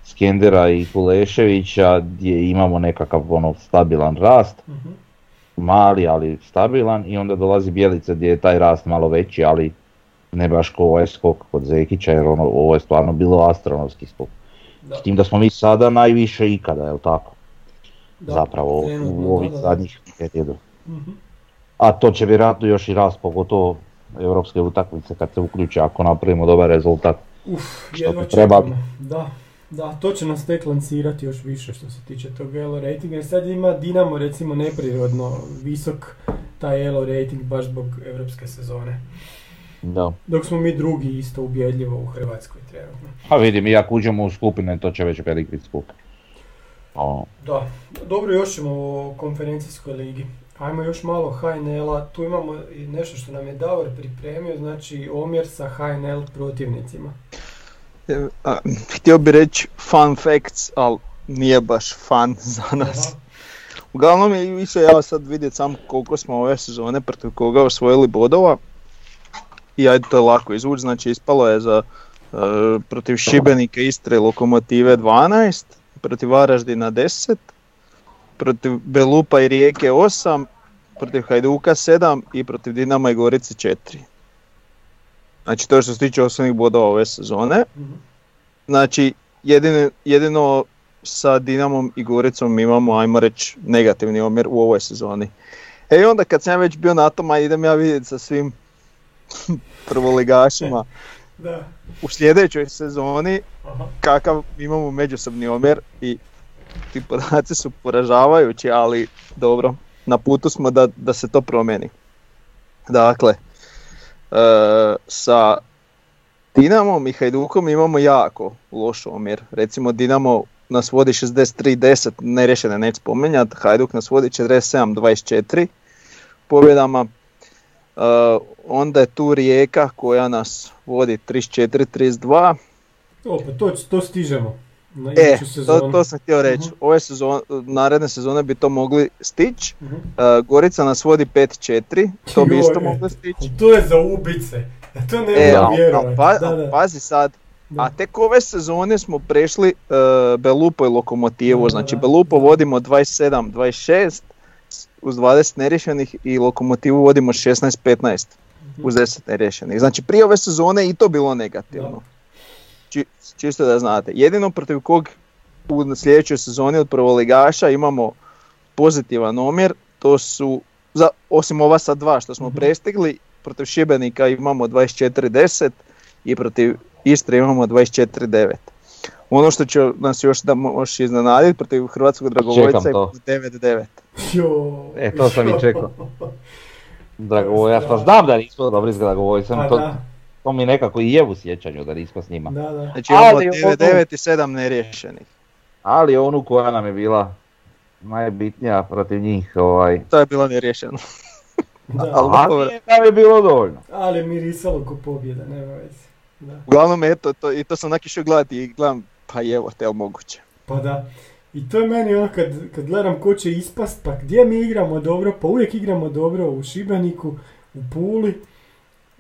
Skendera i Kuleševića gdje imamo nekakav ono stabilan rast, uh-huh. mali ali stabilan, i onda dolazi Bjelica gdje je taj rast malo veći, ali ne baš kao ovaj skok kod Zekića, jer ono, ovo je stvarno bilo astronomski skok. Da. S tim da smo mi sada najviše ikada, je li tako? Da. Zapravo trenutno, u ovih zadnjih periodu. Uh-huh. A to će vjerojatno još i rast, pogotovo europske utakmice kad se uključe, ako napravimo dobar rezultat. Uf, jedva čekamo, da. Da, to će nas tek lancirati još više što se tiče tog elo ratinga, jer sad ima Dinamo recimo neprirodno visok taj elo rating baš zbog europske sezone. Da. Dok smo mi drugi isto ubjedljivo u Hrvatskoj trenutno. A vidim, i ako uđemo u skupine to će već velik biti skup. O. Da, dobro, još ćemo o konferencijskoj ligi. Ajmo još malo H N L-a, tu imamo nešto što nam je Davor pripremio, znači omjer sa H N L protivnicima. Uh, htio bih reći fun facts, ali nije baš fun za nas. Uglavnom je više ja sad vidjeti samo koliko smo ove sezone protiv koga osvojili bodova. I ajde to je lako izvući, znači ispalo je za uh, protiv Šibenika, Istre i Lokomotive dvanaest, protiv Varaždina deset, protiv Belupa i Rijeke osam, protiv Hajduka sedam i protiv Dinama i Gorice četiri. Znači to je što se tiče osnovnih bodova ove sezone. Znači jedino, jedino sa Dinamom i Goricom imamo, ajmo reći, negativni omjer u ovoj sezoni. E i onda kad sam ja već bio na tom, a idem ja vidjeti sa svim prvoligašima da. u sljedećoj sezoni Aha. kakav imamo međusobni omjer, i ti podaci su poražavajući, ali dobro, na putu smo da, da se to promijeni. Dakle, Uh, sa Dinamom i Hajdukom imamo jako loš omjer. Recimo Dinamo nas vodi šezdeset tri deset, nerješene neću spominjati, Hajduk nas vodi četrdeset sedam dvadeset četiri pobjedama. Uh, onda je tu Rijeka koja nas vodi trideset četiri trideset dva. Opa, to, to stižemo. Na e, to, to sam htio reći. Uh-huh. Ove sezon, naredne sezone bi to mogli stići. Uh-huh. Uh, Gorica nas vodi pet četiri, to bi isto mogli stići. To je za ubice, to ne e, mogu vjerovati. Pa, pazi sad, da. a tek ove sezone smo prešli uh, Belupo i Lokomotivu. Da, znači da, Belupo da. vodimo dvadeset sedam dvadeset šest uz dvadeset nerješenih i Lokomotivu vodimo šesnaest petnaest uh-huh. uz deset nerješenih. Znači prije ove sezone i to bilo negativno. Da. Čisto da znate, jedino protiv kog u sljedećoj sezoni od prvoligaša imamo pozitivan omjer, to su, za, osim ova sad dva što smo mm-hmm. prestigli, protiv Šibenika imamo dvadeset četiri deset i protiv Istre imamo dvadeset četiri devet. Ono što će nas još da moš iznenaditi, protiv Hrvatskog Dragovoljca je devet devet. E, to sam i čekao. Dragovoljac, pa znam da nismo dobri s Dragovoljcem. To mi nekako i je u sjećanju da nismo s njima. Da, da. Znači imamo devet devet i sedam neriješenih. Ali onu koja nam je bila najbitnija protiv njih. Ovaj... To je bilo neriješeno. Da, ali nam je bilo dovoljno. Ali mirisalo ko pobjeda, nema veze. Uglavnom eto, to, i to sam onak išao gledati i gledam, pa evo, te je moguće. Pa da. I to je meni ono kad, kad gledam ko će ispast, pa gdje mi igramo dobro, pa uvijek igramo dobro u Šibeniku, u Puli.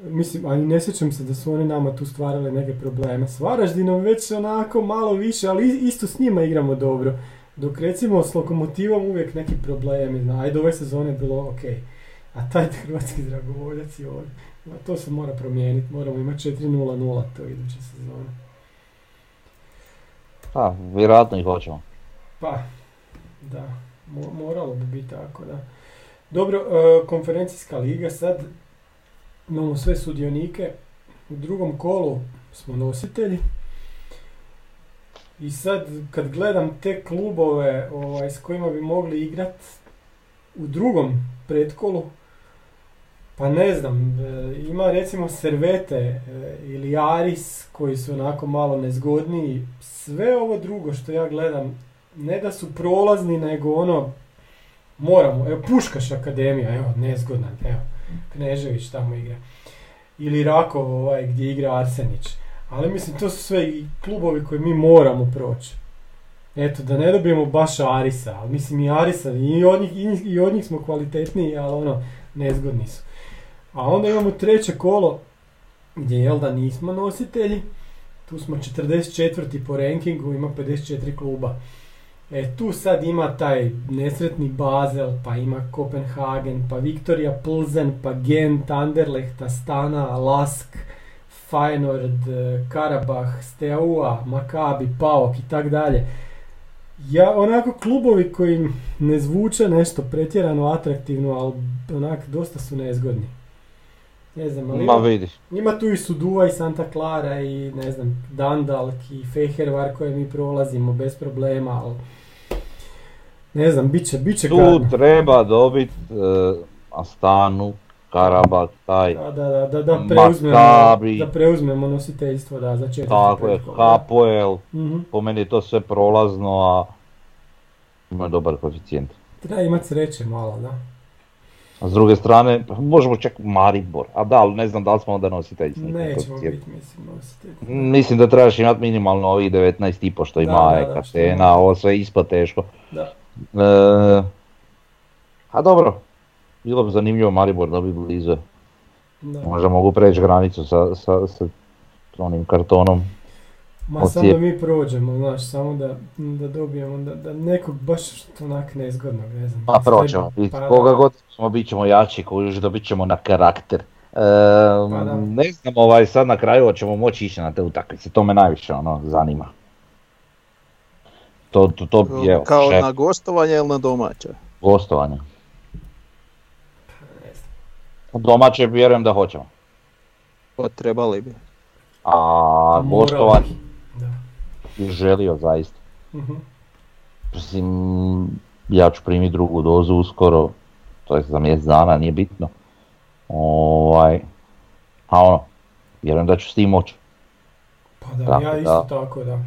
Mislim, ali ne sjećam se da su oni nama tu stvarali neke probleme. S Varaždinom već onako malo više, ali isto s njima igramo dobro. Dok recimo s Lokomotivom uvijek neki problemi. Ajde, ove sezone je bilo ok. a taj hrvatski dragovoljac je ovdje. To se mora promijeniti, moramo imati četiri nula nula to iduće sezone. Pa, vjerojatno ih hoćemo. Pa, da, mo- moralo bi biti tako, da. Dobro, e, konferencijska liga, sad imamo sve sudionike, u drugom kolu smo nositelji. I sad kad gledam te klubove ovaj, s kojima bi mogli igrati u drugom pretkolu, pa ne znam, e, ima recimo Servete e, ili Aris koji su onako malo nezgodniji. Sve ovo drugo što ja gledam, ne da su prolazni, nego ono, moramo, evo Puškaš akademija, evo nezgodna, evo Knežević tamo igra. Ili Rakov ovaj, gdje igra Arsenić. Ali mislim, to su sve i klubovi koje mi moramo proći. Eto, da ne dobijemo baš Arisa, ali mislim i Arisa, i od njih, i, i od njih smo kvalitetniji, ali ono, nezgodni su. A onda imamo treće kolo, gdje jel da nismo nositelji, tu smo četrdeset četvrti po rankingu, ima pedeset četiri kluba. E, tu sad ima taj nesretni Basel, pa ima Kopenhagen, pa Viktorija Plzen, pa Gent, Anderlecht, Astana, Lask, Feyenoord, Karabah, Steaua, Maccabi, Paok i tak dalje. Ja, onako klubovi koji ne zvuče nešto pretjerano atraktivno, ali onak dosta su nezgodni. Ne znam, ali ima, ima tu i Suduva i Santa Clara i ne znam, Dandalk i Fehervar koje mi prolazimo bez problema, ali ne znam, bit će, bit će tu kadno. Treba dobiti uh, Astanu, Karabak, taj, da, da, da, da preuzmemo, Makabi, da preuzmemo nositeljstvo, da, za četvrti. Tako je, Hapoel, mm-hmm. po meni je to sve prolazno, a ima dobar koeficijent. Treba imati sreće malo, da. A s druge strane, možemo čak Maribor, a da, ali ne znam da li smo onda nositeljstvo. Nećemo biti, mislim, nositeljstvo. Mislim da trebaš imati minimalno ovih devetnaest i pol što ima Ekaštena, ovo sve ispod teško. Da. E, a dobro. Bilo bi zanimljivo Maribor da bi blizu. Možda mogu preći granicu sa, sa, sa onim kartonom. Ma samo da mi prođemo, znaš, samo da, da dobijemo, da, da nekog baš onak nezgodnog, ne znam. Pa proćemo, pa, koga god smo, bit ćemo jači, koji dobit ćemo na karakter. E, pa, ne znam, ovaj, sad na kraju ćemo moći ići na te utakmice, to me najviše ono zanima. To, to, to, evo, kao šef. Na gostovanje ili na domaće? Gostovanje. Domaće vjerujem da hoćemo. To trebali bi. A gostovan bi želio zaista. Uh-huh. Ja ću primiti drugu dozu uskoro, to je za mjesec dana, nije bitno. Ovaj, a ono, vjerujem da ću s tim moći. Pa da, tako, ja isto da. Tako da.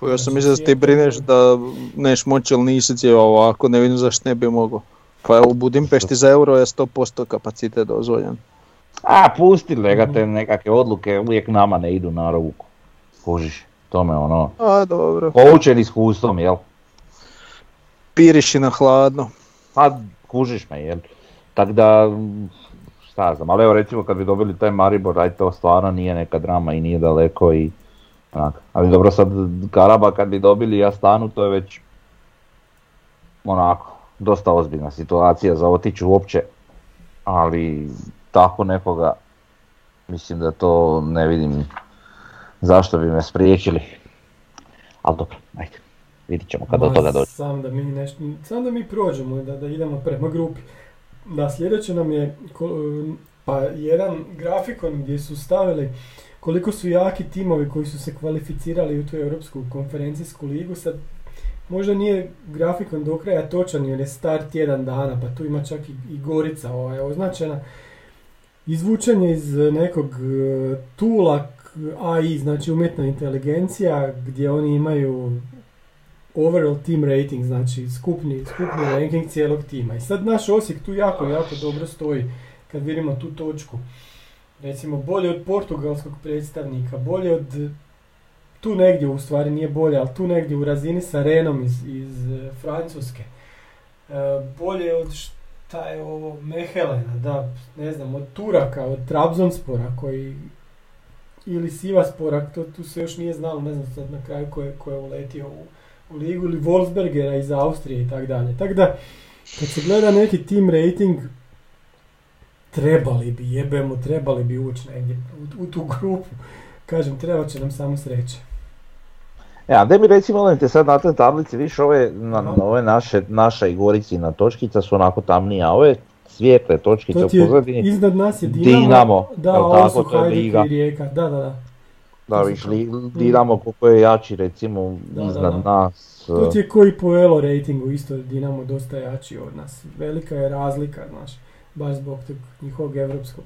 Pa ja sam mislio da ti brineš da neš moći ili nisi cijeva ovako, ne vidim zašto ne bi mogao. Pa u Budimpešti za euro je sto posto kapacitet dozvoljen. A pusti lega te nekakve odluke, uvijek nama ne idu na ruku. Kožiš, tome ono... A dobro. Poučen iskustvom, jel? Piriš i na hladno. Pa kužiš me, jel? Tako da, šta znam, ali evo recimo kad bi dobili taj Maribor, aj to stvarno nije neka drama i nije daleko i... Onak. Ali dobro sad Karaba kad bi dobili Astanu, to je već onako... Dosta ozbiljna situacija za otići uopće, ali tako nekoga, mislim da to ne vidim zašto bi me spriječili, ali dobro, ajde, vidit ćemo kada do toga dođe. Sam da mi, neš... sam da mi prođemo, da, da idemo prema grupi. Da, sljedeće nam je pa jedan grafikon gdje su stavili koliko su jaki timovi koji su se kvalificirali u tu Europsku konferencijsku ligu. Sad možda nije grafikon do kraja točan jer je start jedan dana, pa tu ima čak i, i Gorica ovaj, označena. Izvučen je iz nekog e, tula A I, znači umjetna inteligencija, gdje oni imaju overall team rating, znači skupni, skupni ranking cijelog tima. I sad naš Osijek tu jako, jako dobro stoji kad vidimo tu točku. Recimo bolje od portugalskog predstavnika, bolje od... Tu negdje, u stvari nije bolje, ali tu negdje u razini sa Renom iz, iz Francuske. E, bolje od šta je ovo, Mehelena, da, ne znam, od Turaka, od Trabzonspora koji, ili Sivaspora, to tu se još nije znalo, ne znam sad na kraju ko je, ko je uletio u, u ligu, ili Wolfsbergera iz Austrije i tak dalje. Tako da, kad se gleda neki team rating, trebali bi, jebemo, trebali bi ući negdje u, u tu grupu. Kažem, trebat će nam samo sreće. E, a gdje mi recimo, molim te sad na toj tablici, viš ove, na, na ove naše, naša i Goricina točkica su onako tamnije, a ove svijetle točkice u pozadini. Iznad nas je Dinamo, Dinamo da, ovo su Hajduk i Rijeka, da, da, da. Da, viš, li, Dinamo koliko je jači recimo da, iznad da, da. nas. To ti je koji po elo ratingu, isto Dinamo dosta jači od nas. Velika je razlika, znaš, baš zbog tog njihovog evropskog,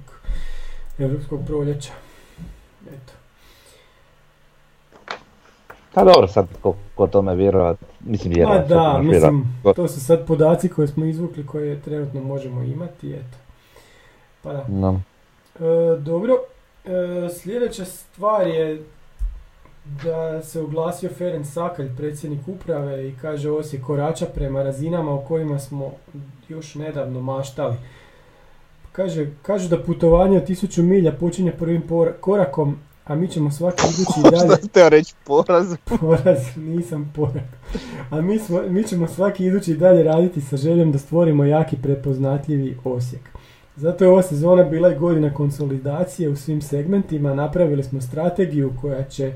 evropskog proljeća. Eto. Pa dobro, sad ko, ko tome vjerovat, mislim vjerovat. Pa da, mislim, to su sad podaci koje smo izvukli, koje trenutno možemo imati, eto. Pa da. No. E, dobro, e, sljedeća stvar je da se oglasio Ferenc Sakalj, predsjednik uprave, i kaže Osijek korača prema razinama o kojima smo još nedavno maštali. Kaže, kažu da putovanje od tisuću milja počinje prvim por- korakom, a mi ćemo svaki idući i dalje... Šta teo reći, poraz? Poraz, nisam poraz. A mi, smo, mi ćemo svaki idući i dalje raditi sa željom da stvorimo jaki, prepoznatljivi Osijek. Zato je ova sezona bila i godina konsolidacije u svim segmentima. Napravili smo strategiju koja će,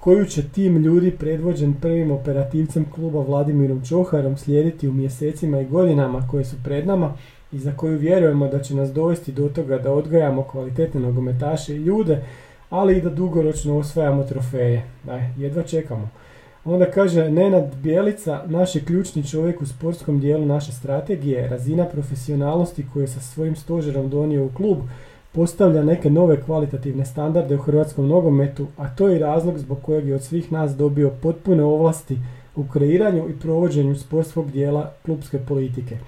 koju će tim ljudi predvođen prvim operativcem kluba Vladimirom Čoharom slijediti u mjesecima i godinama koje su pred nama i za koju vjerujemo da će nas dovesti do toga da odgajamo kvalitetne nogometaše i ljude, ali i da dugoročno osvajamo trofeje. Daj, jedva čekamo. Onda kaže Nenad Bjelica, naš je ključni čovjek u sportskom dijelu naše strategije, razina profesionalnosti koju je sa svojim stožerom donio u klub, postavlja neke nove kvalitativne standarde u hrvatskom nogometu, a to je razlog zbog kojeg je od svih nas dobio potpune ovlasti u kreiranju i provođenju sportskog dijela klubske politike.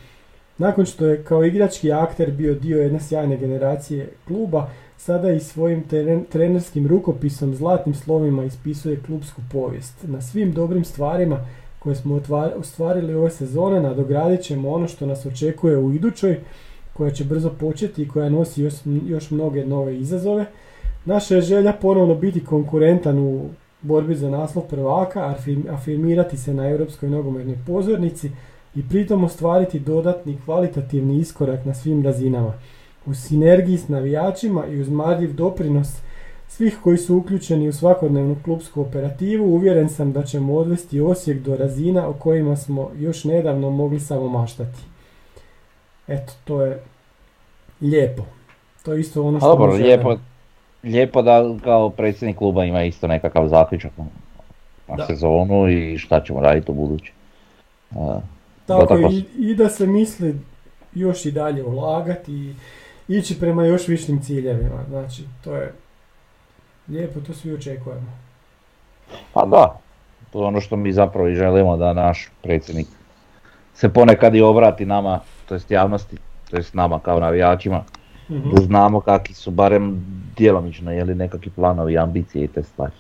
Nakon što je kao igrački akter bio dio jedne sjajne generacije kluba, sada i svojim trenerskim rukopisom zlatnim slovima ispisuje klubsku povijest. Na svim dobrim stvarima koje smo ostvarili ove sezone nadogradit ćemo ono što nas očekuje u idućoj, koja će brzo početi i koja nosi još, još mnoge nove izazove. Naša je želja ponovno biti konkurentan u borbi za naslov prvaka, afirmirati se na europskoj nogometnoj pozornici i pritom ostvariti dodatni kvalitativni iskorak na svim razinama. U sinergiji s navijačima i uz marljiv doprinos svih koji su uključeni u svakodnevnu klubsku operativu, uvjeren sam da ćemo odvesti Osijek do razina o kojima smo još nedavno mogli samo maštati. Eto, to je lijepo. To je isto ono što... Dobro, lijepo, lijepo da kao predsjednik kluba ima isto nekakav zaključak na da. sezonu i šta ćemo raditi u budući. Uh, Tako i, s... i da se misli još i dalje ulagati i ići prema još višim ciljevima. Znači, to je lijepo, to svi očekujemo. Pa da, to je ono što mi zapravo i želimo, da naš predsjednik se ponekad i obrati nama, to jest javnosti, to jest nama kao navijačima, mm-hmm. da znamo kakvi su barem djelomično, jeli nekakvi planovi, ambicije i te stvari.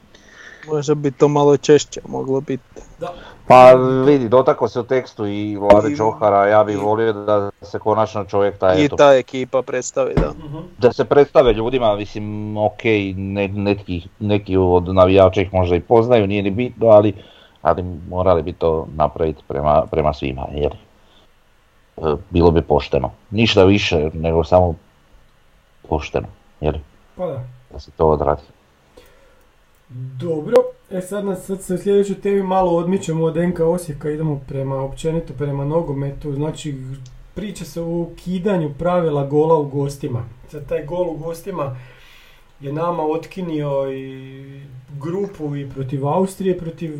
Može biti to malo češće, moglo biti. Da. Pa vidi, dotakao se u tekstu i Vlade Čohara, ja bih volio da se konačno čovjek taj... I eto, ta ekipa predstavi, da. Da se predstave ljudima, mislim, ok, ne, neki, neki od navijača ih možda i poznaju, nije ni bitno, ali, ali morali bi to napraviti prema, prema svima, jer bilo bi pošteno. Ništa više, nego samo pošteno, jer pa da. da se to odradi. Dobro, e sad, nas, sad se u sljedećoj temi malo odmičemo od en ka Osijeka, idemo prema općenito, prema nogometu. Znači, priča se o ukidanju pravila gola u gostima. Sad taj gol u gostima je nama otkinio i grupu i protiv Austrije, protiv,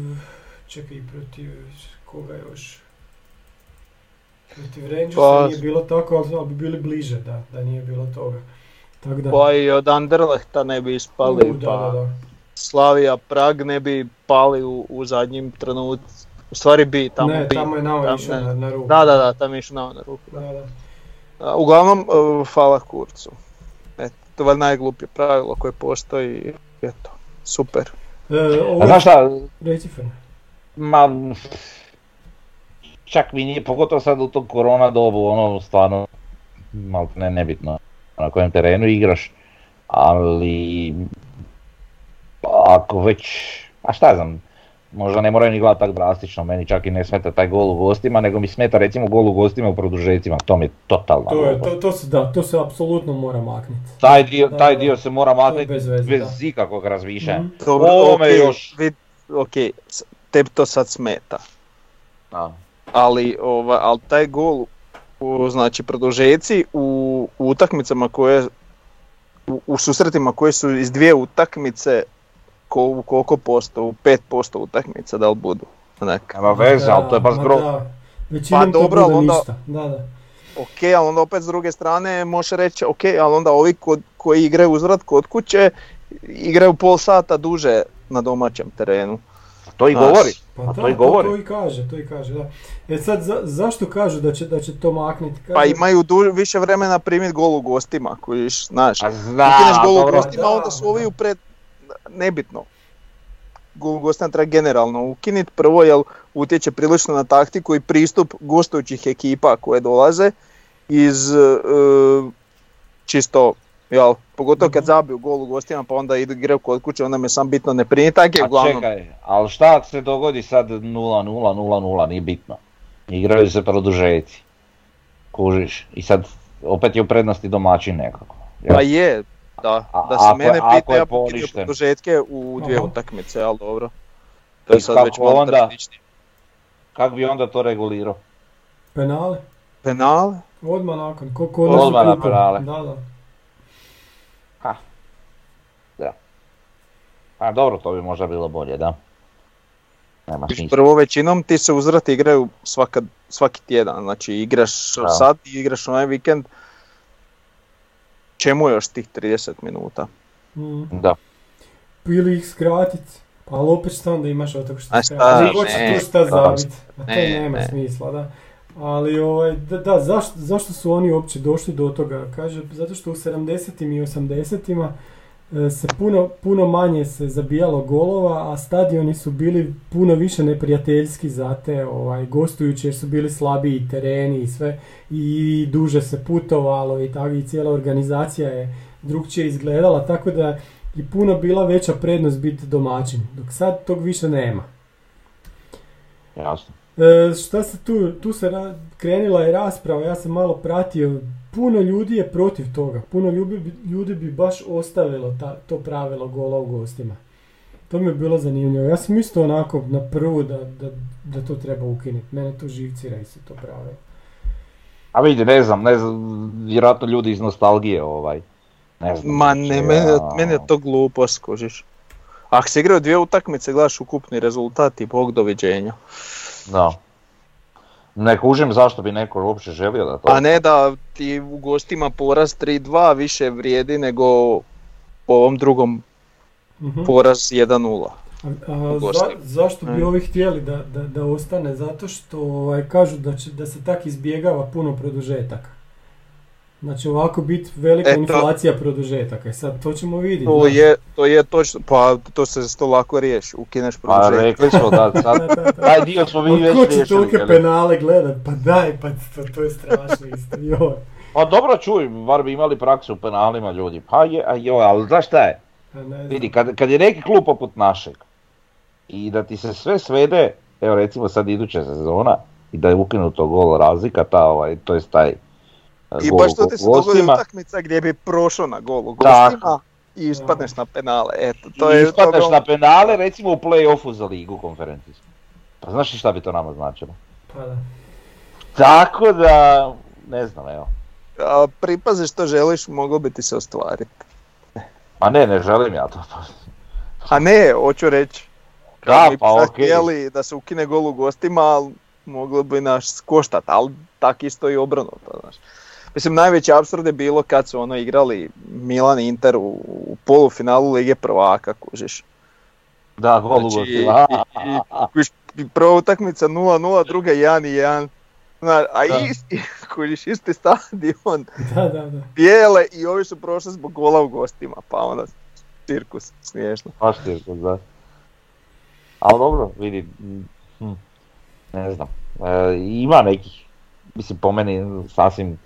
čekaj, protiv koga još, protiv Rangersa pa, nije bilo tako, ali bi bili bliže, da, da nije bilo toga. Tak, da. Pa i od Anderlehta ne bi ispali, U, da, pa... da, da. Slavija Prag ne bi pali u, u zadnjim trenutku, u stvari bi tamo ne, bi. Tamo je nama išao na, na ruku. Da, da, da, tamo je išao nama na ruku. Da. Da, da. Uglavnom, uh, hvala Kurcu. Eto, to je najgluplje pravilo koje postoji, eto, super. E, ovo... A znaš šta? Ma, čak mi nije, pogotovo sad u tom korona dobu, ono stvarno, malo ne nebitno na kojem terenu igraš, ali... Ako već, a šta znam, možda ne moraju ni gledati tako drastično, meni čak i ne smeta taj gol u gostima, nego mi smeta recimo gol u gostima u produžecima, to mi je totalno... To, je, to, to, se, da, to se apsolutno mora maknuti. Taj dio, da, taj dio se mora maknuti bez, veze, bez ikakvog razmišljanja. Mm-hmm. Dobro, ovome okay, još... Vid, ok, tebi to sad smeta. Da. Ali, ova, ali taj gol, u, znači produžeci u, u utakmicama koje... U, u susretima koji su iz dvije utakmice... u koliko posto, u pet posto utakmica da li budu. Onak. Nema veze, ali to je baš grob. Pa dobro, ali onda, da, da. ok, ali onda opet s druge strane možeš reći, ok, ali onda ovi ko, koji igraju uzvrat kod kuće, igraju pol sata duže na domaćem terenu. A to i govori. Pa a da, to i govori. To, to i kaže, to i kaže, da. E sad, za, zašto kažu da će, da će to maknuti? Kažu... Pa imaju duž, više vremena primiti gol u gostima, kojiš, znaš. A zna, ukineš gol u gostima, da, onda su ovi u pred... Nebitno, gostan treba generalno ukiniti, prvo jer utječe prilično na taktiku i pristup gostujućih ekipa koje dolaze iz e, čisto, jel, pogotovo kad zabiju gol u gostima pa onda igraju kod kuće, onda me sam bitno ne priniti, tako je uglavnom. A čekaj, ali šta se dogodi sad nula nula, nula nula, nije bitno, igraju se produžeci, kužiš, i sad opet je u prednosti domaćin nekako. Jel? Pa je. Da, a, da se ako, mene pita, ja pokidio produžetke u dvije Aha. utakmice, ali dobro. To je sad već malo tragičnije. Kako bi onda to regulirao? Penale. Penale? Odmah nakon, koliko odmah su Odmah na penale. Da, da. Ha. Da. A dobro, to bi možda bilo bolje, da. Nema smisla. Prvo većinom ti se uzvrati igraju svaka, svaki tjedan, znači igraš da. sad i igraš onaj vikend. Čemu još tih trideset minuta? Mm. Da. Ili ih skratit, pa ali opet šta onda imaš od toga što ti krati? Hoćeš tu šta zabiti, a to nema ne. smisla, da. Ali ovaj, da, da zaš, zašto su oni uopće došli do toga? Kaže, zato što u sedamdesetim i osamdesetima se puno, puno manje se zabijalo golova, a stadioni su bili puno više neprijateljski za te ovaj, gostujući jer su bili slabiji tereni i sve i duže se putovalo i tako i cijela organizacija je drugčije izgledala, tako da je puno bila veća prednost biti domaćin, dok sad tog više nema. Jasno. E, šta se tu, tu se ra- krenila je rasprava, ja sam malo pratio. Puno ljudi je protiv toga, puno ljubi, ljudi bi baš ostavilo ta, to pravilo gola u gostima. To mi je bilo zanimljivo. Ja sam isto onako na prvu da, da, da to treba ukinuti. Mene to živcira i se to pravilo. A vidi, ne znam, ne znam, vjerojatno ljudi iz nostalgije ovaj. Ne znam, Ma ne, meni ja... je to glupo, skužiš. Ako si igrao dvije utakmice, gledaš ukupni rezultat i bog doviđenja. Da. Ne kužim zašto bi neko uopće želio da to... A ne da ti u gostima poraz tri dva više vrijedi nego po ovom drugom mm-hmm. poraz jedan nula. A, a, za, zašto bi mm. ovi htjeli da, da, da ostane? Zato što ovaj, kažu da, će, da se tak izbjegava puno produžetaka. Znači ovako biti velika e, inflacija to... produžetaka. I sad to ćemo vidjeti. To je, to je točno, pa to se to lako riješi, ukineš produžetaka. Pa rekli smo da sad, da, da, da. taj dio smo mi već riješili. Od ko će tolike penale gledat? Pa daj, pa to, to je strašno isto. Joj. Pa dobro čuj, bar bi imali praksu u penalima ljudi. Pa je, a joj, ali znaš šta je? Vidi, kad, kad je neki klub poput našeg i da ti se sve svede, evo recimo sad iduća sezona, i da je ukinuto gol razlika, ta, ovaj, to je taj... I baš to ti se dogodi utakmica gdje bi prošao na golu gostima i ispadneš na penale. Eto, to I je ispadneš to na penale recimo u play-offu za ligu konferencijsku. Pa znaš šta bi to nama značilo? Pa da. Tako da, ne znam evo. A, pripazi što želiš, moglo bi ti se ostvariti. A ne, ne želim ja to. A ne, hoću reći. Da, mi pa okej. Okay. Htjeli da se ukine gol u gostima, ali moglo bi nas koštati, ali tak isto i obrnuto, znaš. Mislim, najveći apsurd je bilo kad su ono igrali Milan i Inter u, u polufinalu Lige prvaka, kužiš. Da, gol u gostima. Znači, prva utakmica nula nula, druga jedan jedan. Znači, a da. isti, kužiš, isti stadion. Da, da, da. Bijele i ovi su prošli zbog gola u gostima, pa onda cirkus, smiješno. Baš cirkus, da. Ali dobro, vidi, hm, ne znam, e, ima nekih, mislim, po meni sasvim...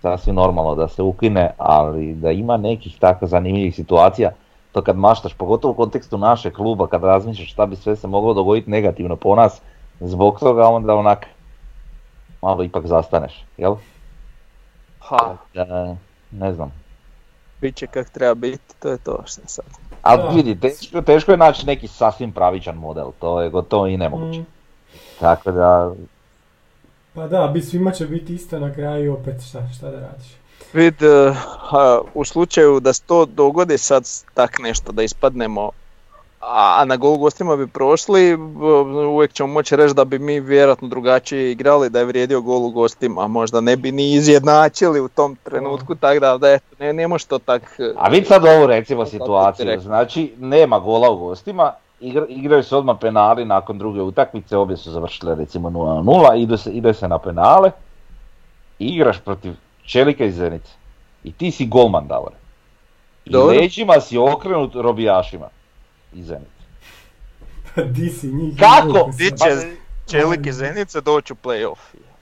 sasvim normalno da se ukine, ali da ima nekih tako zanimljivih situacija to kad maštaš, pogotovo u kontekstu naše kluba, kad razmišljaš šta bi sve se moglo dogoditi negativno po nas, zbog toga onda onak malo ipak zastaneš, jel? Ha. E, ne znam. Biće kak treba biti, to je to što sad. Ali vidi, teško, teško je naći neki sasvim pravičan model, to je gotovo i nemoguće. Mm. Tako da... Pa da, bi svima će biti isto na kraju opet, šta, šta da radiš? Vid, uh, u slučaju da se to dogodi sad tak nešto, da ispadnemo, a, a na gol gostima bi prošli, uvijek ćemo moći reći da bi mi vjerojatno drugačije igrali, da je vrijedio gol u gostima, možda ne bi ni izjednačili u tom trenutku, tako da, da ne, ne može to tak... A vid sad ovu recimo situaciju, znači nema gola u gostima, igra, igraju se odmah penali nakon druge utakmice, obje su završile recimo nula nula, ide se, ide se na penale, i igraš protiv Čelika iz Zenice. I ti si golman, Davor. I Dobre. Leđima si okrenut robijašima iz Zenice. Pa di si njih... Kako ti će Čelik iz Zenice doći u play-off?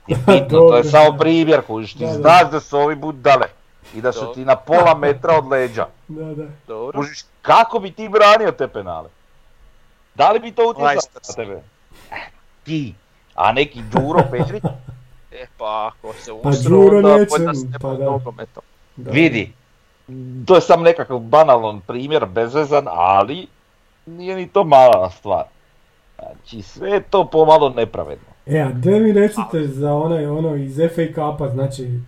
I pitno, to je samo primjer koji ti da, znaš da, da su ovi budale. I da su Dobre. Ti na pola metra od leđa. Da, da. Dobro. Kako bi ti branio te penale? Da li bi to utjecao na tebe? Ti, a neki Đuro Petrić? E pa ako se usru, da pojda s nema nogometom. Vidi, to je sam nekakav banalan primjer, bezvezan, ali nije ni to mala stvar. Znači sve je to pomalo nepravedno. E, a da mi recite za onaj ono iz F A Cupa, znači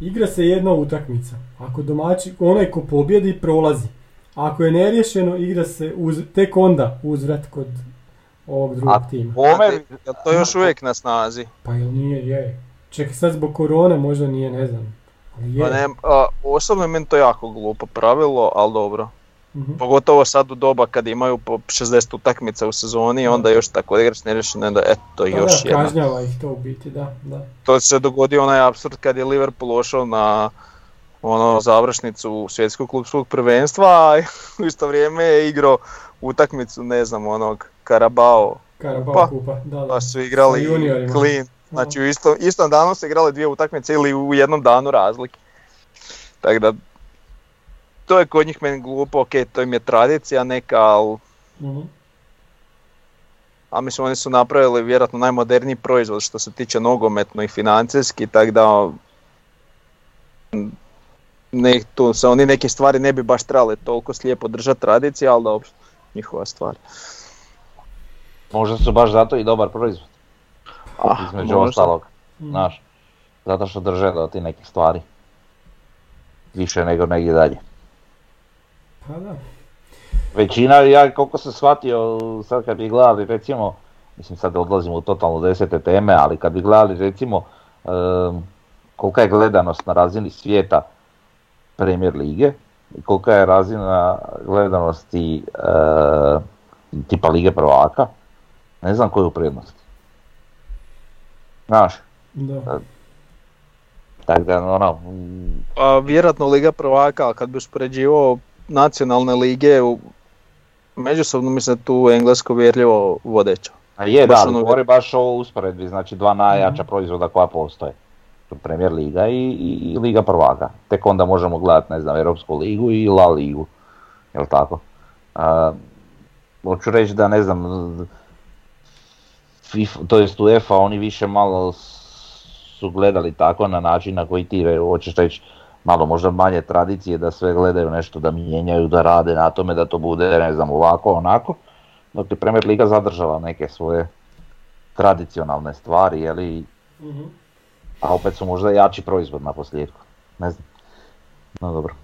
igra se jedna utakmica. Ako domaći, onaj ko pobjedi prolazi. Ako je neriješeno, igra se uz, tek onda uzvrat kod... ovog drugog a, tima. Omer, a, to još uvijek na snazi. Pa jel nije, je. Čekaj sad zbog korone možda nije, ne znam. Pa ne, a, osobno meni to jako glupo pravilo, ali dobro. Uh-huh. Pogotovo sad u doba kad imaju po šezdeset utakmica u sezoni, onda još tako igrač nerešeno, da eto pa još da, jedna. Kažnjava ih to u biti, da, da. To se dogodio onaj apsurd kad je Liverpool ošao na ono završnicu svjetskog klubskog prvenstva, a u isto vrijeme je igrao utakmicu, ne znam, onog Karabao, Karabao pa, kupa, da, da. Pa su igrali klin, znači u istom, istom danu su igrali dvije utakmice ili u jednom danu razlike. Tako da, to je kod njih meni glupo, ok, to im je tradicija neka, ali... Mm-hmm. A mislim, oni su napravili vjerojatno najmoderniji proizvod što se tiče nogometno i financijski, tako da... Ne, tu se oni neke stvari ne bi baš trebali toliko slijepo držati tradicije, ali dobro, njihova stvar. Možda su baš zato i dobar proizvod, ah, između ostalog, znaš, zato što drže do ti neke stvari, više nego negdje dalje. Pa da. Većina, ja koliko sam shvatio sad kad bi gledali recimo, mislim sad odlazimo u totalno desete teme, ali kad bi gledali recimo um, kolika je gledanost na razini svijeta Premier lige, kolika je razina gledanosti uh, tipa Lige prvaka, ne znam koju prednost. Znaš? Da. Tako da, ono... Pa, vjerojatno Liga prvaka, kad bi uspoređivao nacionalne lige, u... međusobno mislim tu englesko vjerljivo vodeća. A je, baš da, ono... govori baš o usporedbi, znači dva najjača mm-hmm. proizvoda koja postoje. Premier Liga i, i, i Liga prvaka. Tek onda možemo gledati, ne znam, Europsku ligu i La ligu. Jel' tako? A, hoću reći da ne znam, FIFA, to jest UEFA, oni više malo su gledali tako na način na koji ti hoćeš reći malo možda manje tradicije da sve gledaju nešto, da mijenjaju, da rade na tome, da to bude ne znam ovako, onako. Dok je Premier Liga zadržala neke svoje tradicionalne stvari, jeli, mm-hmm. a opet su možda jači proizvod na posljedku, ne znam, no dobro.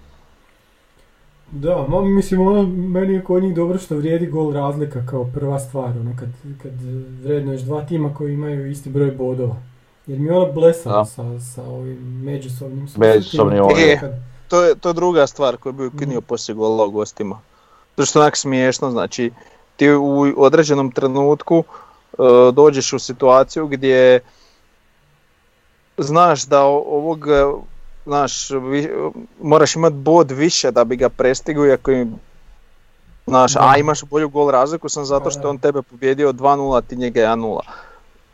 Da, ma, mislim, ono, meni je kod njih dobro što vrijedi gol razlika kao prva stvar, ono, kad, kad vrednuješ dva tima koji imaju isti broj bodova. Jer mi je ono blesalo sa, sa ovim međusobnim... Međusobnim ovim. Kad... E, to, je, to je druga stvar koju bi ukinio mm. poslije gola u gostima. To što je onak smiješno, znači, ti u određenom trenutku uh, dođeš u situaciju gdje znaš da ovog... Znaš, vi, moraš imati bod više da bi ga prestigu, iako im, znaš, a imaš bolju gol razliku sam zato što on tebe pobjedio dva nula, ti njega jedan nula.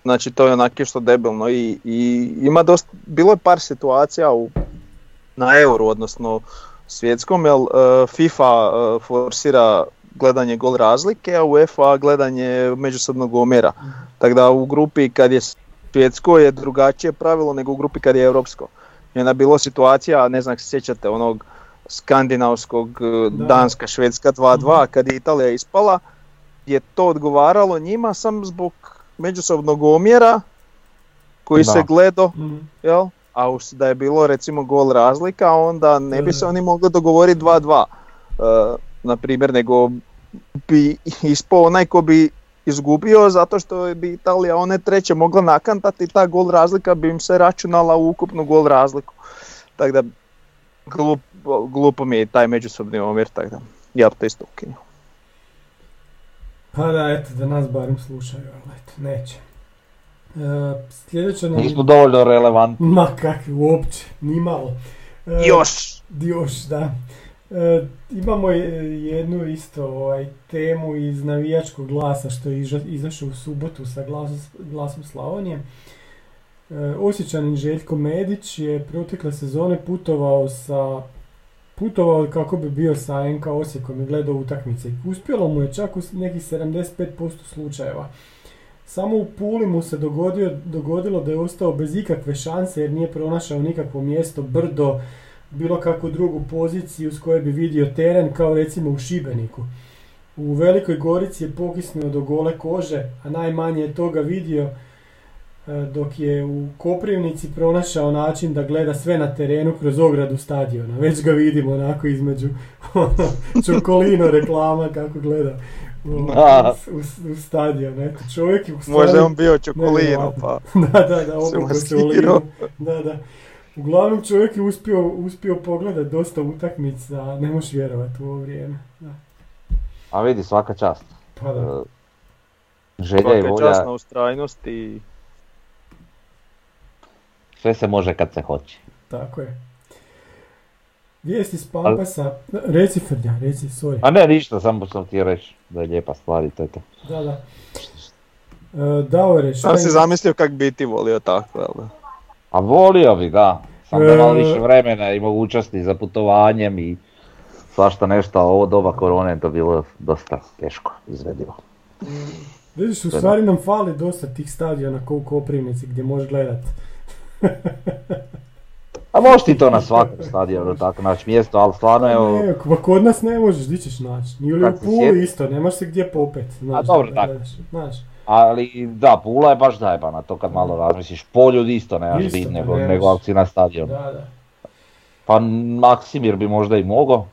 Znači to je onako što debilno i, i ima dosta, bilo je par situacija u, na Euro, odnosno svjetskom, jer FIFA forsira gledanje gol razlike, a UEFA gledanje međusobnog omjera. Tako da u grupi kad je svjetsko je drugačije pravilo nego u grupi kad je europsko. I onda je bilo situacija, ne znam, sjećate onog skandinavskog, da. Danska, Švedska dva dva, kad je Italija ispala, je to odgovaralo njima sam zbog međusobnog omjera koji da. se gledao, mm. jel? A da je bilo recimo gol razlika, onda ne bi se oni mogli dogovoriti dva dva, e, na primjer, nego bi ispao onaj ko bi izgubio zato što bi Italija one treće mogla nakantati i ta gol razlika bi im se računala u ukupnu gol razliku. Tako da glup, glupo mi je taj međusobni omjer, tako da ja to isto ukinuo. Pa da, eto, da nas barem slušaju, ali eto, neće. Uh, sljedeće nam... Nismo dovoljno relevantni. Ma kakvi, uopće, nimalo. Uh, još! Još, da. Uh, imamo jednu isto ovaj, temu iz navijačkog glasa što je izašao u subotu sa glasom, glasom Slavonije. Uh, Osječanin Željko Medić je protekle sezone putovao sa... Putovao kako bi bio sa en ka Osijekom i gledao utakmice. Uspjelo mu je čak u nekih sedamdeset pet posto slučajeva. Samo u Puli mu se dogodio, dogodilo da je ostao bez ikakve šanse jer nije pronašao nikakvo mjesto, brdo, bilo kakvu drugu poziciju s koje bi vidio teren, kao recimo u Šibeniku. U Velikoj Gorici je pokisnuo do gole kože, a najmanje je toga vidio, dok je u Koprivnici pronašao način da gleda sve na terenu kroz ogradu stadiona. Već ga vidimo onako između čokolino reklama kako gleda u, u, u stadion. Eto, čovjek je u stadion. Možda je on bio čokolino pa da, da, da, obuko se olino. Da, da. Uglavnom čovjek je uspio, uspio pogledati dosta utakmica, ne možeš vjerovati u ovo vrijeme. Da. A vidi, svaka čast. Pa da. Želja svaka i volja. Svaka čast na ustrajnost i... Sve se može kad se hoće. Tako je. Vijesti iz Pampasa... Al... Reci Frnja, reci, sorry. A ne, ništa, samo sam ti reći da je lijepa stvar i to je to. Da, da. E, Davor je... Sam si zamislio kak bi ti volio tako, jel da? A volio bi, da. Sam da malo više vremena i mogućnosti za putovanjem i svašta nešto, a ovo doba korone to bilo dosta teško izvedivo. Mm, vidiš, u stvari nam fali dosta tih stadiona ko u Koprivnici gdje možeš gledat. A možeš ti to na svakom stadionu tako naći mjesto, ali stvarno je... Evo... Ne, kod nas ne možeš, gdje ćeš naći, ni u Puli isto, nemaš se gdje popet. Znaš, a dobro, tako. Znaš. Ali da, Pula je baš zajebana, to kad malo razmisliš, Poljud isto nemaš isto, bit nego, nemaš. Nego ali si na stadionu. Da, da. Pa Maksimir bi možda i mogao.